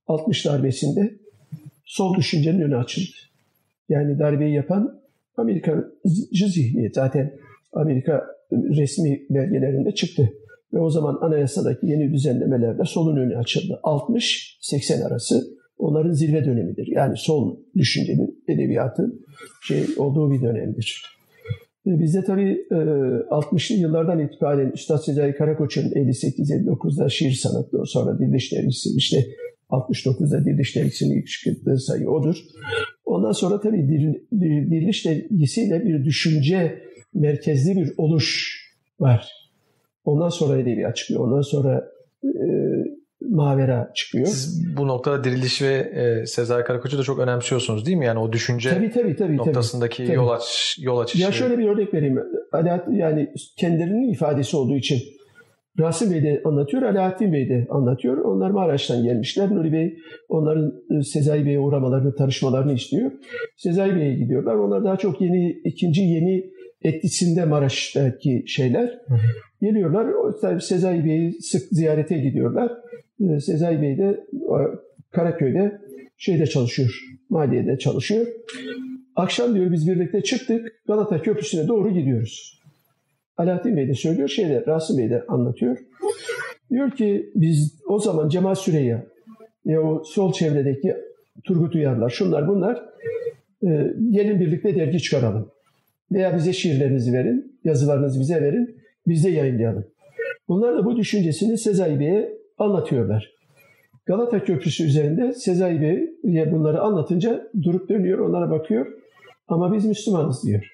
altmış darbesinde sol düşüncenin önü açıldı. Yani darbeyi yapan Amerikacı zihniyet. Zaten Amerika resmi belgelerinde çıktı. Ve o zaman anayasadaki yeni düzenlemelerle solun önü açıldı. altmış seksen arası onların zirve dönemidir. Yani sol düşüncenin, edebiyatın şey olduğu bir dönemdir. Bizde tabii altmışlı yıllardan itibaren Üstad Sezai Karakoç'un elli sekiz elli dokuzda şiir sanatı, sonra Diriliş Dergisi'nin işte altmış dokuzda Diriliş Dergisi'nin ilk çıktığı sayı odur. Ondan sonra tabii Diriliş Dergisi'yle bir düşünce merkezli bir oluş var. Ondan sonra edebiyat çıkıyor. Ondan sonra Mavera çıkıyor. Siz bu noktada Diriliş ve e, Sezai Karakoç'u da çok önemsiyorsunuz değil mi? Yani o düşünce tabii, tabii, tabii, noktasındaki tabii, yol aç yol açışı. Ya şöyle bir örnek vereyim. Alaaddin, yani kendilerinin ifadesi olduğu için Rasim Bey de anlatıyor, Alaaddin Bey de anlatıyor. Onlar Maraş'tan gelmişler. Nuri Bey onların Sezai Bey'e uğramalarını, tanışmalarını istiyor. Sezai Bey'e gidiyorlar. Onlar daha çok yeni ikinci yeni etkisinde Maraş'taki şeyler. Geliyorlar. Sezai Bey'i sık ziyarete gidiyorlar. Sezai Bey de Karaköy'de şeyde çalışıyor, maliyede çalışıyor. Akşam diyor biz birlikte çıktık, Galata Köprüsü'ne doğru gidiyoruz. Alaaddin Bey de söylüyor, şeyde, Rasim Bey de anlatıyor. Diyor ki biz o zaman Cemal Süreyya, ya o sol çevredeki Turgut Uyarlar, şunlar bunlar, e, gelin birlikte dergi çıkaralım. Veya bize şiirlerinizi verin, yazılarınızı bize verin, biz de yayınlayalım. Bunlar da bu düşüncesini Sezai Bey'e anlatıyorlar. Galata Köprüsü üzerinde Sezai Bey'e bunları anlatınca durup dönüyor, onlara bakıyor. Ama biz Müslümanız diyor.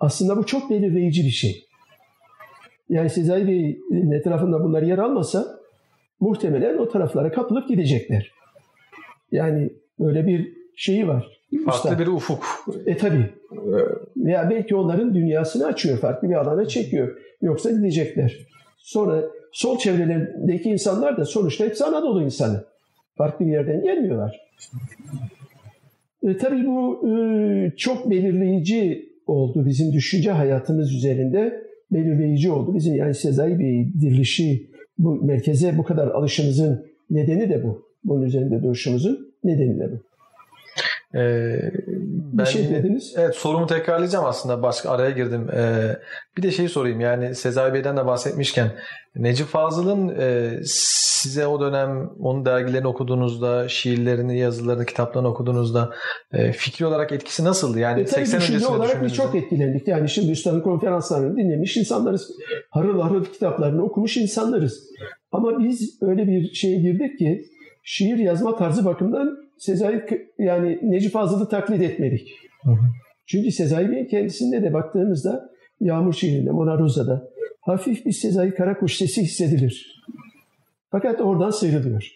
Aslında bu çok belirleyici bir şey. Yani Sezai Bey'in etrafında bunlar yer almasa muhtemelen o taraflara kapılıp gidecekler. Yani böyle bir şeyi var. Farklı usta. Bir ufuk. E tabii. Veya belki onların dünyasını açıyor, farklı bir alana çekiyor. Yoksa gidecekler. Sonra sol çevrelerindeki insanlar da sonuçta hepsi Anadolu insanı. Farklı bir yerden gelmiyorlar. E, tabii bu e, çok belirleyici oldu bizim düşünce hayatımız üzerinde. Belirleyici oldu. Bizim yani Sezai Bey dirilişi, bu merkeze bu kadar alışımızın nedeni de bu. Bunun üzerinde duruşumuzun nedeni de bu. Ee, ben, bir şey dediniz. Evet, sorumu tekrarlayacağım aslında. Başka araya girdim. Ee, bir de şeyi sorayım. Yani Sezai Bey'den de bahsetmişken Necip Fazıl'ın e, size o dönem onun dergilerini okuduğunuzda, şiirlerini, yazılarını, kitaplarını okuduğunuzda e, fikri olarak etkisi nasıldı? Yani e, seksen öncesinde olarak biz çok etkilendik. Yani şimdi üstadın konferanslarını dinlemiş insanlarız. Harıl harıl kitaplarını okumuş insanlarız. Ama biz öyle bir şeye girdik ki şiir yazma tarzı bakımından Sezai, yani Necip Fazıl'ı taklit etmedik. Hı hı. Çünkü Sezai Bey'in kendisinde de baktığımızda Yağmur şiirinde, Mona Rosa'da hafif bir Sezai Karakuş sesi hissedilir. Fakat oradan sıyrılıyor.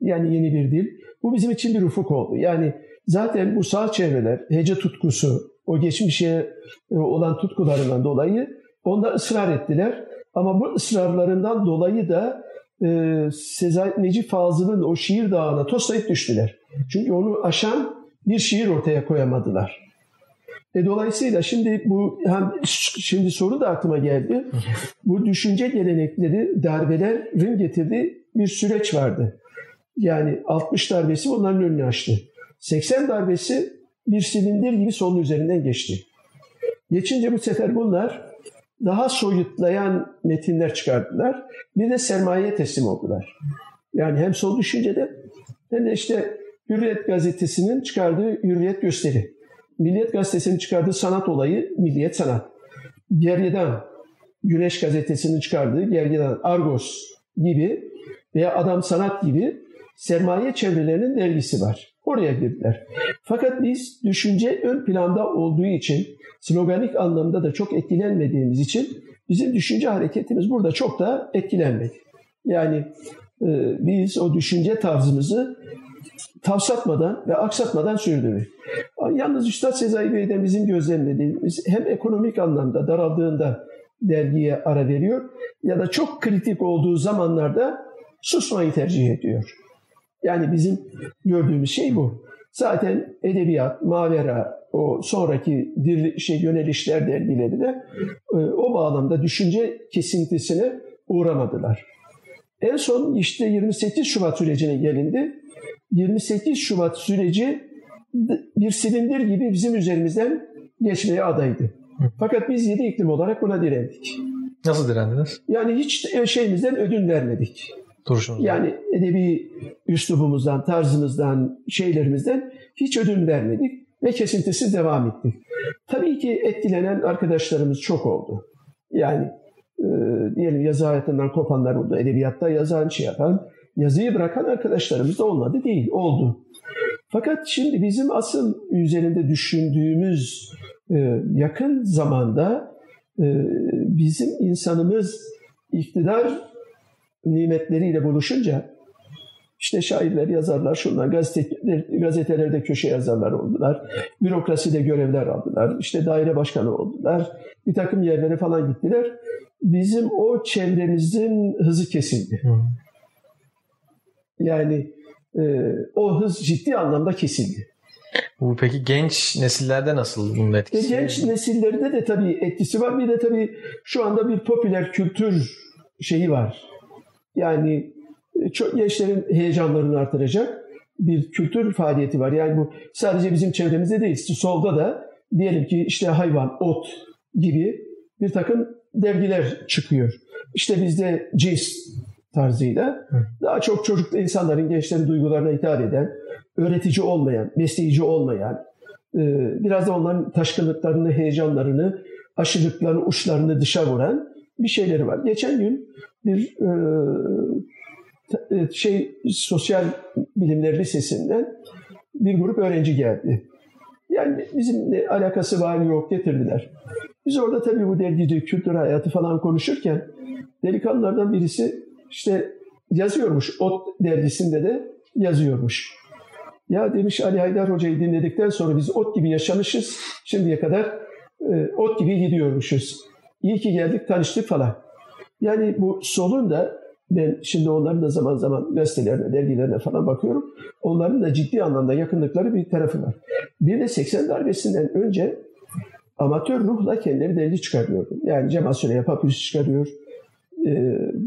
Yani yeni bir dil. Bu bizim için bir ufuk oldu. Yani zaten bu sağ çevreler, hece tutkusu, o geçmişe olan tutkularından dolayı onda ısrar ettiler. Ama bu ısrarlarından dolayı da e, Sezai, Necip Fazıl'ın o şiir dağına toslayıp düştüler. Çünkü onu aşan bir şiir ortaya koyamadılar. E dolayısıyla şimdi bu hem şimdi soru da aklıma geldi. Bu düşünce gelenekleri, darbelerin getirdiği bir süreç vardı. Yani altmış darbesi onların önünü açtı. seksen darbesi bir silindir gibi solun üzerinden geçti. Geçince bu sefer bunlar daha soyutlayan metinler çıkardılar. Bir de sermayeye teslim oldular. Yani hem sol düşüncede hem de işte Hürriyet Gazetesi'nin çıkardığı Hürriyet Gösteri, Milliyet Gazetesi'nin çıkardığı Sanat Olayı, Milliyet Sanat, Gergedan, Güneş Gazetesi'nin çıkardığı Gergedan, Argos gibi veya Adam Sanat gibi sermaye çevrelerinin dergisi var. Oraya girdiler. Fakat biz düşünce ön planda olduğu için, sloganik anlamda da çok etkilenmediğimiz için bizim düşünce hareketimiz burada çok da etkilenmedi. Yani biz o düşünce tarzımızı tavsatmadan ve aksatmadan sürdürür. Yalnız Üstad Sezai Bey'den bizim gözlemlediğimiz hem ekonomik anlamda daraldığında dergiye ara veriyor ya da çok kritik olduğu zamanlarda susmayı tercih ediyor. Yani bizim gördüğümüz şey bu. Zaten edebiyat, mavera, o sonraki dir, şey, yönelişler dergileri de o bağlamda düşünce kesintisine uğramadılar. En son işte yirmi sekiz Şubat sürecine gelindi. yirmi sekiz Şubat süreci bir silindir gibi bizim üzerimizden geçmeye adaydı. Fakat biz yedi iklim olarak buna direndik. Nasıl direndiniz? Yani hiç şeyimizden ödün vermedik. Duruşumuzdan. Yani edebi üslubumuzdan, tarzımızdan, şeylerimizden hiç ödün vermedik ve kesintisiz devam ettik. Tabii ki etkilenen arkadaşlarımız çok oldu. Yani e, diyelim yazı hayatından kopanlar oldu. Edebiyatta yazan, şey yapan, yazıyı bırakan arkadaşlarımız da olmadı değil, oldu. Fakat şimdi bizim asıl üzerinde düşündüğümüz yakın zamanda bizim insanımız iktidar nimetleriyle buluşunca işte şairler, yazarlar, şunlar, gazeteler, gazetelerde köşe yazarlar oldular, bürokraside görevler aldılar, işte daire başkanı oldular, bir takım yerlere falan gittiler. Bizim o çevremizin hızı kesildi. Hı. Yani e, o hız ciddi anlamda kesildi. Bu peki genç nesillerde nasıl bunun etkisi? E, genç nesillerde de tabii etkisi var. Bir de tabii şu anda bir popüler kültür şeyi var. Yani çok gençlerin heyecanlarını artıracak bir kültür faaliyeti var. Yani bu sadece bizim çevremizde değil. Solda da diyelim ki işte Hayvan, Ot gibi bir takım dergiler çıkıyor. İşte bizde cins tarzıyla daha çok çocuklu insanların, gençlerin duygularına hitap eden, öğretici olmayan, besleyici olmayan, biraz da onların taşkınlıklarını, heyecanlarını, aşırılıklarını, uçlarını dışa vuran bir şeyleri var. Geçen gün bir şey sosyal bilimler lisesinden bir grup öğrenci geldi. Yani bizimle alakası var yok getirdiler. Biz orada tabii bu dergici kültür hayatı falan konuşurken delikanlılardan birisi İşte yazıyormuş, Ot dergisinde de yazıyormuş. Ya demiş, Ali Haydar Hoca'yı dinledikten sonra biz ot gibi yaşamışız, şimdiye kadar e, ot gibi gidiyormuşuz. İyi ki geldik, tanıştık falan. Yani bu solun da, ben şimdi onların da zaman zaman gazetelerine, dergilerine falan bakıyorum, onların da ciddi anlamda yakınlıkları bir tarafı var. Bir de seksen darbesinden önce amatör ruhla kendileri dergi çıkarıyordu. Yani Cemal Süreyya Papyrus çıkarıyor, e,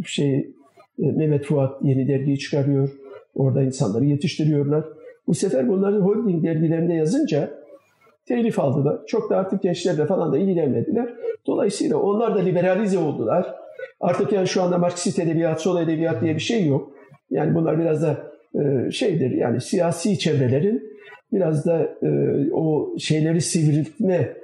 şey... Mehmet Fuat yeni dergiyi çıkarıyor. Orada insanları yetiştiriyorlar. Bu sefer bunların holding dergilerinde yazınca telif aldılar. Çok da artık gençlerle falan da ilgilenmediler. Dolayısıyla onlar da liberalize oldular. Artık yani şu anda Marksist edebiyat, sol edebiyat diye bir şey yok. Yani bunlar biraz da şeydir, yani siyasi çevrelerin biraz da o şeyleri sivriltme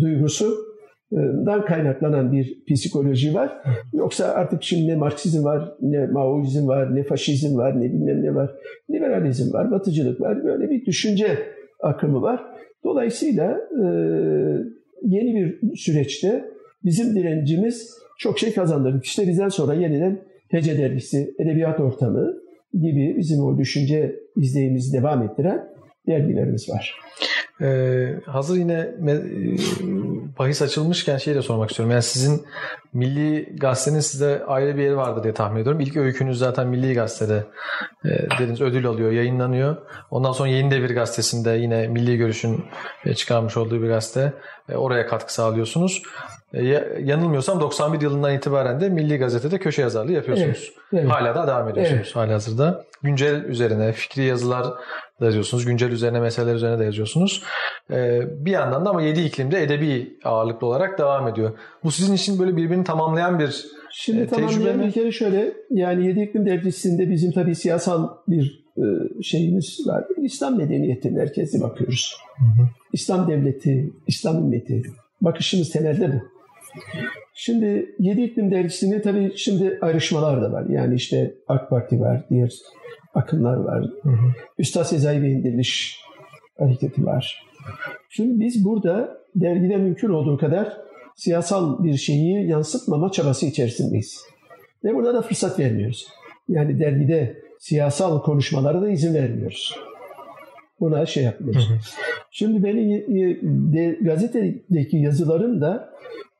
duygusundan kaynaklanan bir psikoloji var. Yoksa artık şimdi ne Marksizm var, ne Maoizm var, ne Faşizm var, ne bilmem ne var. Liberalizm var, batıcılık var. Böyle bir düşünce akımı var. Dolayısıyla yeni bir süreçte bizim direncimiz çok şey kazandırdık. İşte bizden sonra yeniden Hece Dergisi, Edebiyat Ortamı gibi bizim o düşünce izleyimizi devam ettiren dergilerimiz var. Ee, hazır yine bahis açılmışken şeyi de sormak istiyorum. Yani sizin Milli Gazete'nin size ayrı bir yeri vardır diye tahmin ediyorum. İlk öykünüz zaten Milli Gazete'de e, dediniz, ödül alıyor, yayınlanıyor. Ondan sonra Yeni Devir Gazetesi'nde yine Milli Görüş'ün e, çıkarmış olduğu bir gazete. E, oraya katkı sağlıyorsunuz. E, yanılmıyorsam doksan bir yılından itibaren de Milli Gazete'de köşe yazarlığı yapıyorsunuz. Evet, evet. Hala da devam ediyorsunuz, evet. Hala hazırda. Güncel üzerine fikri yazılar da yazıyorsunuz. Güncel üzerine, meseleler üzerine de yazıyorsunuz. E, bir yandan da ama yedi iklimde edebi ağırlıklı olarak devam ediyor. Bu sizin için böyle birbirini tamamlayan bir Şimdi e, tamamlayan tecrübe bir kere şöyle, yani Yedi İklim Dergisi'nde bizim tabii siyasal bir e, şeyimiz var. İslam medeniyeti merkezli bakıyoruz. Hı hı. İslam devleti, İslam ümmeti. Bakışımız temelde bu. Şimdi Yedi İklim Dergisi'nde tabii şimdi ayrışmalar da var. Yani işte AK Parti var, diğer akımlar var. Hı hı. Üstad Sezai Bey'in diriliş hareketi var. Şimdi biz burada dergide mümkün olduğu kadar siyasal bir şeyi yansıtmama çabası içerisindeyiz. Ve burada da fırsat vermiyoruz. Yani dergide siyasal konuşmalara da izin vermiyoruz. Buna şey yapmıyoruz. Hı hı. Şimdi benim gazetedeki yazılarım da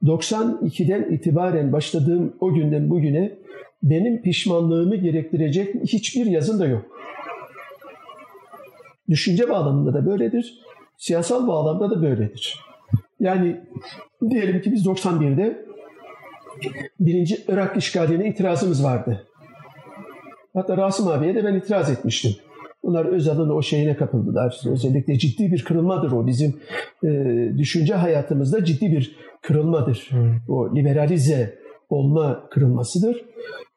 doksan ikiden itibaren başladığım o günden bugüne benim pişmanlığımı gerektirecek hiçbir yazım da yok. Düşünce bağlamında da böyledir. Siyasal bağlamda da böyledir. Yani diyelim ki biz doksan birde birinci Irak işgaline itirazımız vardı. Hatta Rasım abiye de ben itiraz etmiştim. Bunlar Özal'ın o şeyine kapıldılar. Özellikle ciddi bir kırılmadır o. Bizim e, düşünce hayatımızda ciddi bir kırılmadır. Hmm. O liberalize olma kırılmasıdır.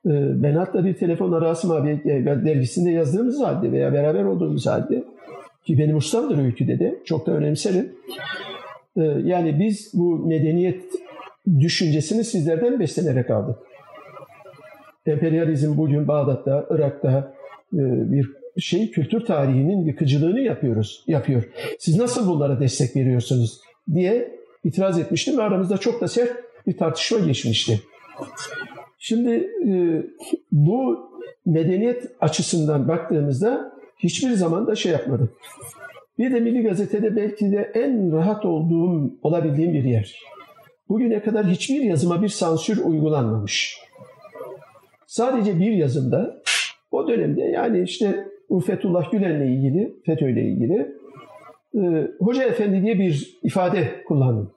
E, ben hatta bir telefonla Rasım abiye dergisinde yazdığımız halde veya beraber olduğumuz halde, ki benim ustamdır öyküde de, çok da önemserim. Yani biz bu medeniyet düşüncesini sizlerden beslenerek aldık. Emperyalizm bugün Bağdat'ta, Irak'ta bir şey, kültür tarihinin yıkıcılığını yapıyoruz, yapıyor. Siz nasıl bunlara destek veriyorsunuz diye itiraz etmiştim ve aramızda çok da sert bir tartışma geçmişti. Şimdi bu medeniyet açısından baktığımızda hiçbir zaman da şey yapmadık. Bir de Milli Gazete'de belki de en rahat olduğum, olabildiğim bir yer. Bugüne kadar hiçbir yazıma bir sansür uygulanmamış. Sadece bir yazımda o dönemde, yani işte Fethullah Gülen'le ilgili, FETÖ'yle ilgili e, Hoca Efendi diye bir ifade kullandım.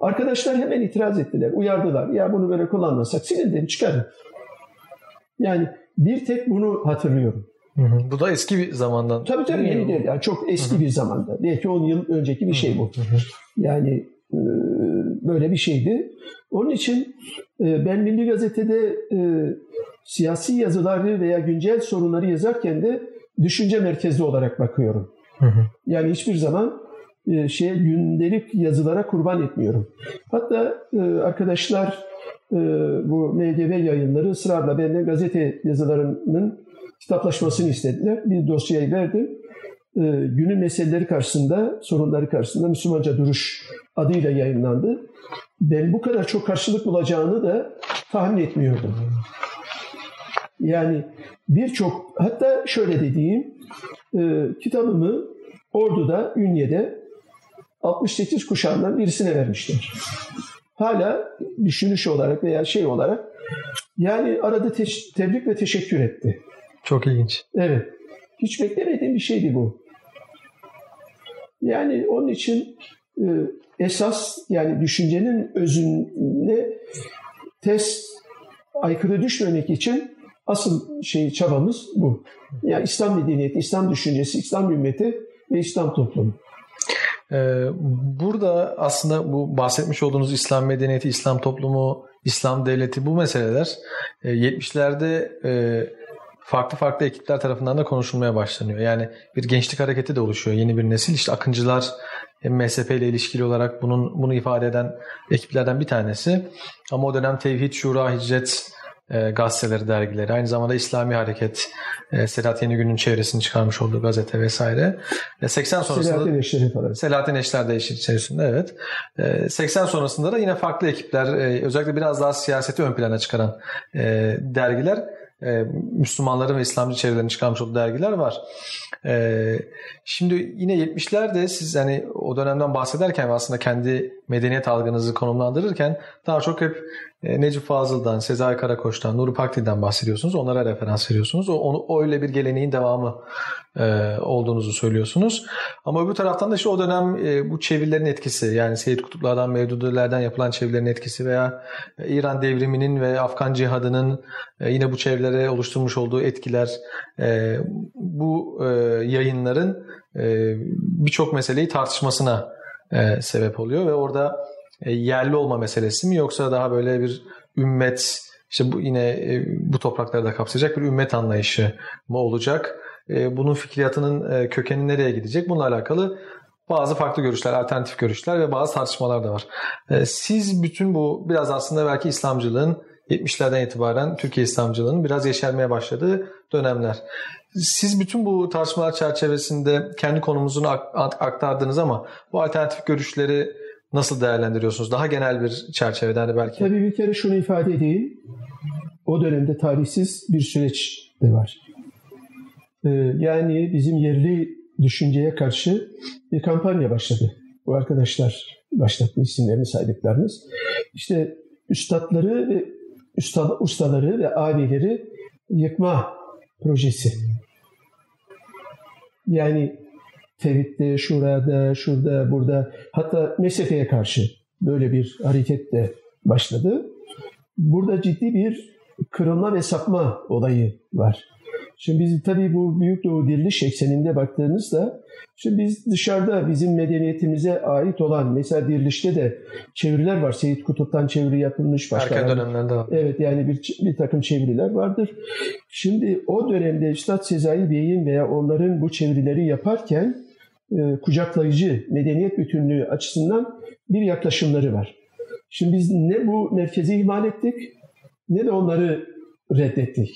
Arkadaşlar hemen itiraz ettiler, uyardılar. Ya bunu böyle kullanmasak sinirden çıkarın. Yani bir tek bunu hatırlıyorum. Hı hı. Bu da eski bir zamandan. Tabii tabii yeni değil. Yani çok eski hı hı. bir zamanda. Belki on yıl önceki bir şey bu. Hı hı. Yani e, böyle bir şeydi. Onun için e, ben Milli Gazete'de e, siyasi yazıları veya güncel sorunları yazarken de düşünce merkezli olarak bakıyorum. Hı hı. Yani hiçbir zaman e, şeye, gündelik yazılara kurban etmiyorum. Hatta e, arkadaşlar e, bu M G V yayınları ısrarla benden gazete yazılarımın kitaplaşmasını istediler. Bir dosyayı verdim. Ee, günün meseleleri karşısında, sorunları karşısında Müslümanca Duruş adıyla yayınlandı. Ben bu kadar çok karşılık bulacağını da tahmin etmiyordum. Yani birçok, hatta şöyle dediğim, e, kitabımı Ordu'da, Ünye'de altmış sekiz kuşağından birisine vermişler. Hala düşünüş olarak veya şey olarak, yani arada te- tebrik ve teşekkür etti. Çok ilginç. Evet. Hiç beklemediğim bir şeydi bu. Yani onun için esas, yani düşüncenin özüne ters, aykırı düşmemek için Asıl şey, çabamız bu. Yani İslam medeniyeti, İslam düşüncesi, İslam ümmeti ve İslam toplumu. Burada aslında bu bahsetmiş olduğunuz İslam medeniyeti, İslam toplumu, İslam devleti, bu meseleler yetmişlerde farklı farklı ekipler tarafından da konuşulmaya başlanıyor. Yani bir gençlik hareketi de oluşuyor. Yeni bir nesil, işte Akıncılar M S P ile ilişkili olarak bunun bunu ifade eden ekiplerden bir tanesi. Ama o dönem Tevhid, Şura, Hicret gazeteleri, dergileri, aynı zamanda İslami Hareket, Selahattin Yenigün'ün çevresini çıkarmış olduğu gazete vesaire. seksen sonrasında Selahattin Eşler'in falan. Selahattin Eşler de işin içerisinde, evet. seksen sonrasında da yine farklı ekipler, özellikle biraz daha siyaseti ön plana çıkaran dergiler, Müslümanların ve İslamcı çevrelerini çıkarmış olduğu dergiler var. Şimdi yine yetmişlerde siz hani o dönemden bahsederken ve aslında kendi medeniyet algınızı konumlandırırken daha çok hep Necip Fazıl'dan, Sezai Karakoç'tan, Nuri Pakdil'den bahsediyorsunuz. Onlara referans veriyorsunuz. O, o öyle bir geleneğin devamı e, olduğunuzu söylüyorsunuz. Ama öbür taraftan da işte o dönem e, bu çevirilerin etkisi, yani Seyyid Kutuplardan, Mevdudilerden yapılan çevirilerin etkisi veya İran devriminin ve Afgan cihadının e, yine bu çevirilere oluşturmuş olduğu etkiler, e, bu e, yayınların e, birçok meseleyi tartışmasına e, sebep oluyor ve orada yerli olma meselesi mi, yoksa daha böyle bir ümmet, işte bu yine bu toprakları da kapsayacak bir ümmet anlayışı mı olacak? Bunun fikriyatının kökeni nereye gidecek? Bununla alakalı bazı farklı görüşler, alternatif görüşler ve bazı tartışmalar da var. Siz bütün bu biraz aslında belki İslamcılığın yetmişlerden itibaren Türkiye İslamcılığının biraz yeşermeye başladığı dönemler. Siz bütün bu tartışmalar çerçevesinde kendi konumunuzu aktardınız ama bu alternatif görüşleri nasıl değerlendiriyorsunuz? Daha genel bir çerçeveden de belki. Tabii bir kere şunu ifade edeyim. O dönemde tarihsiz bir süreç de var. Ee, yani bizim yerli düşünceye karşı bir kampanya başladı. Bu arkadaşlar başlattı, isimlerini saydıklarımız. İşte üstadları ve usta, ustaları ve abileri yıkma projesi. Yani Tevhid'de, şurada, şurada, burada, hatta M S P'ye karşı böyle bir hareket de başladı. Burada ciddi bir kırılma ve sapma olayı var. Şimdi biz tabii bu Büyük Doğu Diriliş ekseninde baktığımızda, şimdi biz dışarıda bizim medeniyetimize ait olan, mesela Diriliş'te de çeviriler var. Seyyid Kutup'tan çeviri yapılmış. Başka erken dönemlerde var. Evet, yani bir, bir takım çeviriler vardır. Şimdi o dönemde Üstad Sezai Bey'in veya onların bu çevirileri yaparken e, kucaklayıcı, medeniyet bütünlüğü açısından bir yaklaşımları var. Şimdi biz ne bu merkezi ihmal ettik, ne de onları reddettik.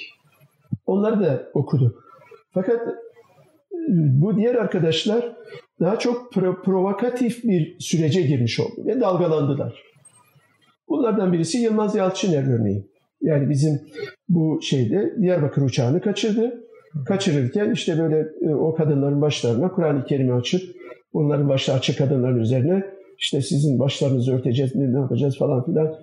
Onları da okuduk. Fakat bu diğer arkadaşlar daha çok pro- provokatif bir sürece girmiş oldu ve dalgalandılar. Bunlardan birisi Yılmaz Yalçıner örneği. Yani bizim bu şeyde Diyarbakır uçağını kaçırdı. Kaçırırken işte böyle o kadınların başlarına Kur'an-ı Kerim'i açıp onların başta açık kadınların üzerine işte sizin başlarınızı örteceğiz, ne yapacağız falan filan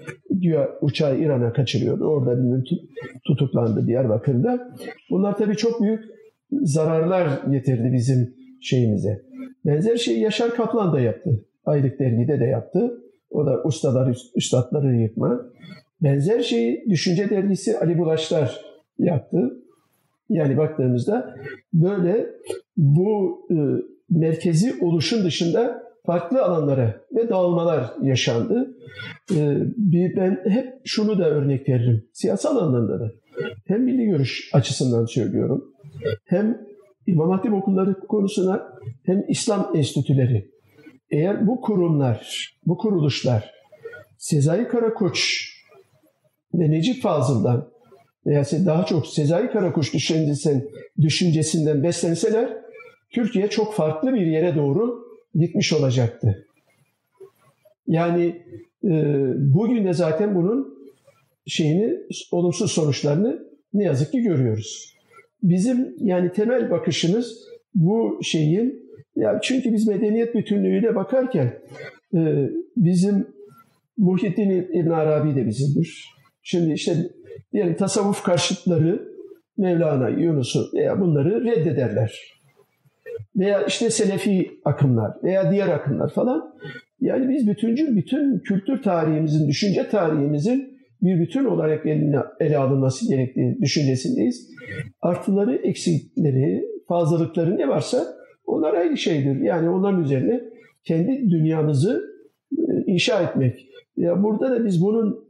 diyor, uçağı İran'a kaçırıyordu. Orada bir tutuklandı Diyarbakır'da. Bunlar tabii çok büyük zararlar getirdi bizim şeyimize. Benzer şeyi Yaşar Kaplan da yaptı. Aylık Dergi'de de yaptı. O da ustalar, üstadları yıkma. Benzer şeyi Düşünce Dergisi Ali Bulaşlar yaptı. Yani baktığımızda böyle bu e, merkezi oluşun dışında farklı alanlara ve dağılmalar yaşandı. E, bir, ben hep şunu da örnek veririm. Siyasal anlamda da. Hem milli görüş açısından söylüyorum. Hem İmam Hatip Okulları konusuna, hem İslam enstitüleri. Eğer bu kurumlar, bu kuruluşlar Sezai Karakoç ve Necip Fazıl'dan veya daha çok Sezai Karakoç düşüncesinden, düşüncesinden beslenseler, Türkiye çok farklı bir yere doğru gitmiş olacaktı. Yani e, bugün de zaten bunun şeyini, olumsuz sonuçlarını ne yazık ki görüyoruz. Bizim yani temel bakışımız bu şeyin, ya çünkü biz medeniyet bütünlüğüyle bakarken e, bizim Muhyiddin İbn Arabi de bizimdir. Şimdi işte diyelim tasavvuf karşıtları Mevlana, Yunus'u veya bunları reddederler. Veya işte Selefi akımlar veya diğer akımlar falan. Yani biz bütüncül, bütün kültür tarihimizin, düşünce tarihimizin bir bütün olarak ele alınması gerektiği düşüncesindeyiz. Artıları, eksikleri, fazlalıkları ne varsa onlar aynı şeydir. Yani onların üzerine kendi dünyamızı inşa etmek. Ya burada da biz bunun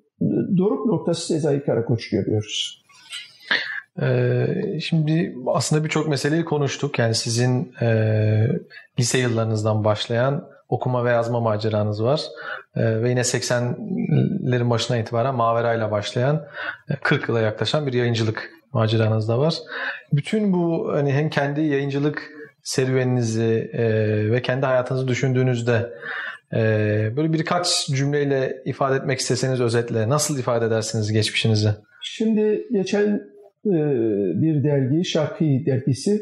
doruk noktası Sezai Karakoç görüyoruz. Şimdi aslında birçok meseleyi konuştuk. Yani sizin e, lise yıllarınızdan başlayan okuma ve yazma maceranız var. E, ve yine seksenlerin başına itibaren Mavera'yla başlayan kırk yıla yaklaşan bir yayıncılık maceranız da var. Bütün bu hani hem kendi yayıncılık serüveninizi e, ve kendi hayatınızı düşündüğünüzde e, böyle birkaç cümleyle ifade etmek isteseniz özetle nasıl ifade edersiniz geçmişinizi? Şimdi geçen bir dergi, Şarkî dergisi,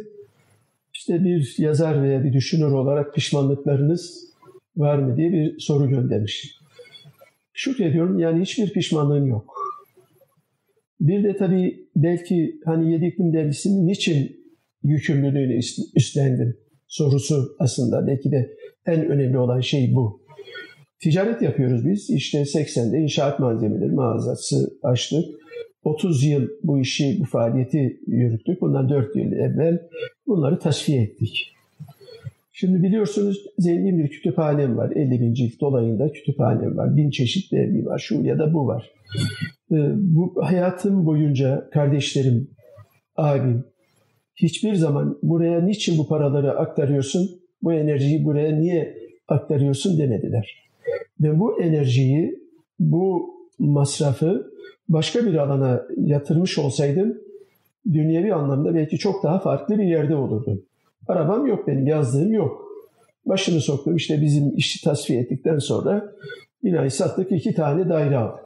işte bir yazar veya bir düşünür olarak pişmanlıklarınız var mı diye bir soru göndermiş. Şükrediyorum, yani hiçbir pişmanlığım yok. Bir de tabii belki hani Yedi İklim dergisinin niçin yükümlülüğünü üstlendim sorusu aslında belki de en önemli olan şey bu. Ticaret yapıyoruz biz. İşte seksende inşaat malzemeleri mağazası açtık. otuz yıl bu işi, bu faaliyeti yürüttük. Bundan dört yıl evvel bunları tasfiye ettik. Şimdi biliyorsunuz zengin bir kütüphanem var. elli bin cilt dolayında kütüphanem var. Bin çeşit dergi var. Şu ya da bu var. Bu hayatım boyunca kardeşlerim, abim hiçbir zaman buraya niçin bu paraları aktarıyorsun, bu enerjiyi buraya niye aktarıyorsun demediler. Ve bu enerjiyi, bu masrafı başka bir alana yatırmış olsaydım dünyevi anlamda belki çok daha farklı bir yerde olurdum. Arabam yok benim, yazdığım yok. Başını soktum, işte bizim işi tasfiye ettikten sonra binayı sattık, iki tane daire aldık.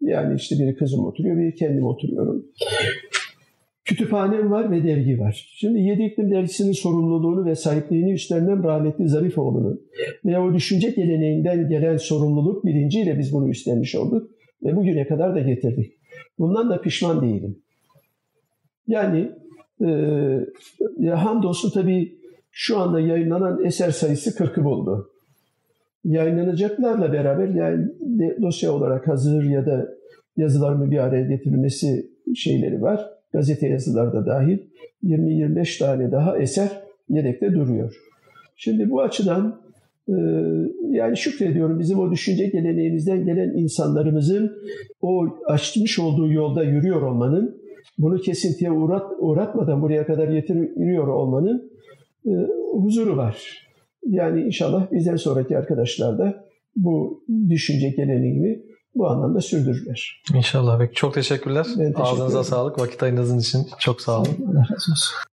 Yani işte biri kızım oturuyor, biri kendim oturuyorum. Kütüphanem var ve dergi var. Şimdi Yedi İklim dergisinin sorumluluğunu ve sahipliğini üstlenmem rahmetli Zarifoğlu'nun veya o düşünce geleneğinden gelen sorumluluk bilinciyle biz bunu üstlenmiş olduk. Ve bugüne kadar da getirdik. Bundan da pişman değilim. Yani e, ya hamdolsun tabii şu anda yayınlanan eser sayısı kırkı buldu. Yayınlanacaklarla beraber yani dosya olarak hazır ya da yazılarımı bir araya getirilmesi şeyleri var. Gazete yazılarda dahil yirmi yirmi beş tane daha eser yedekte duruyor. Şimdi bu açıdan yani şükrediyorum, bizim o düşünce geleneğimizden gelen insanlarımızın o açmış olduğu yolda yürüyor olmanın, bunu kesintiye uğrat, uğratmadan buraya kadar getiriyor olmanın e, huzuru var. Yani inşallah bizden sonraki arkadaşlar da bu düşünce geleneğini bu anlamda sürdürürler. İnşallah. Çok teşekkürler. Teşekkür Ağzınıza ederim. Sağlık. Vakit ayırdığınız için çok sağ olun. Allah razı olsun.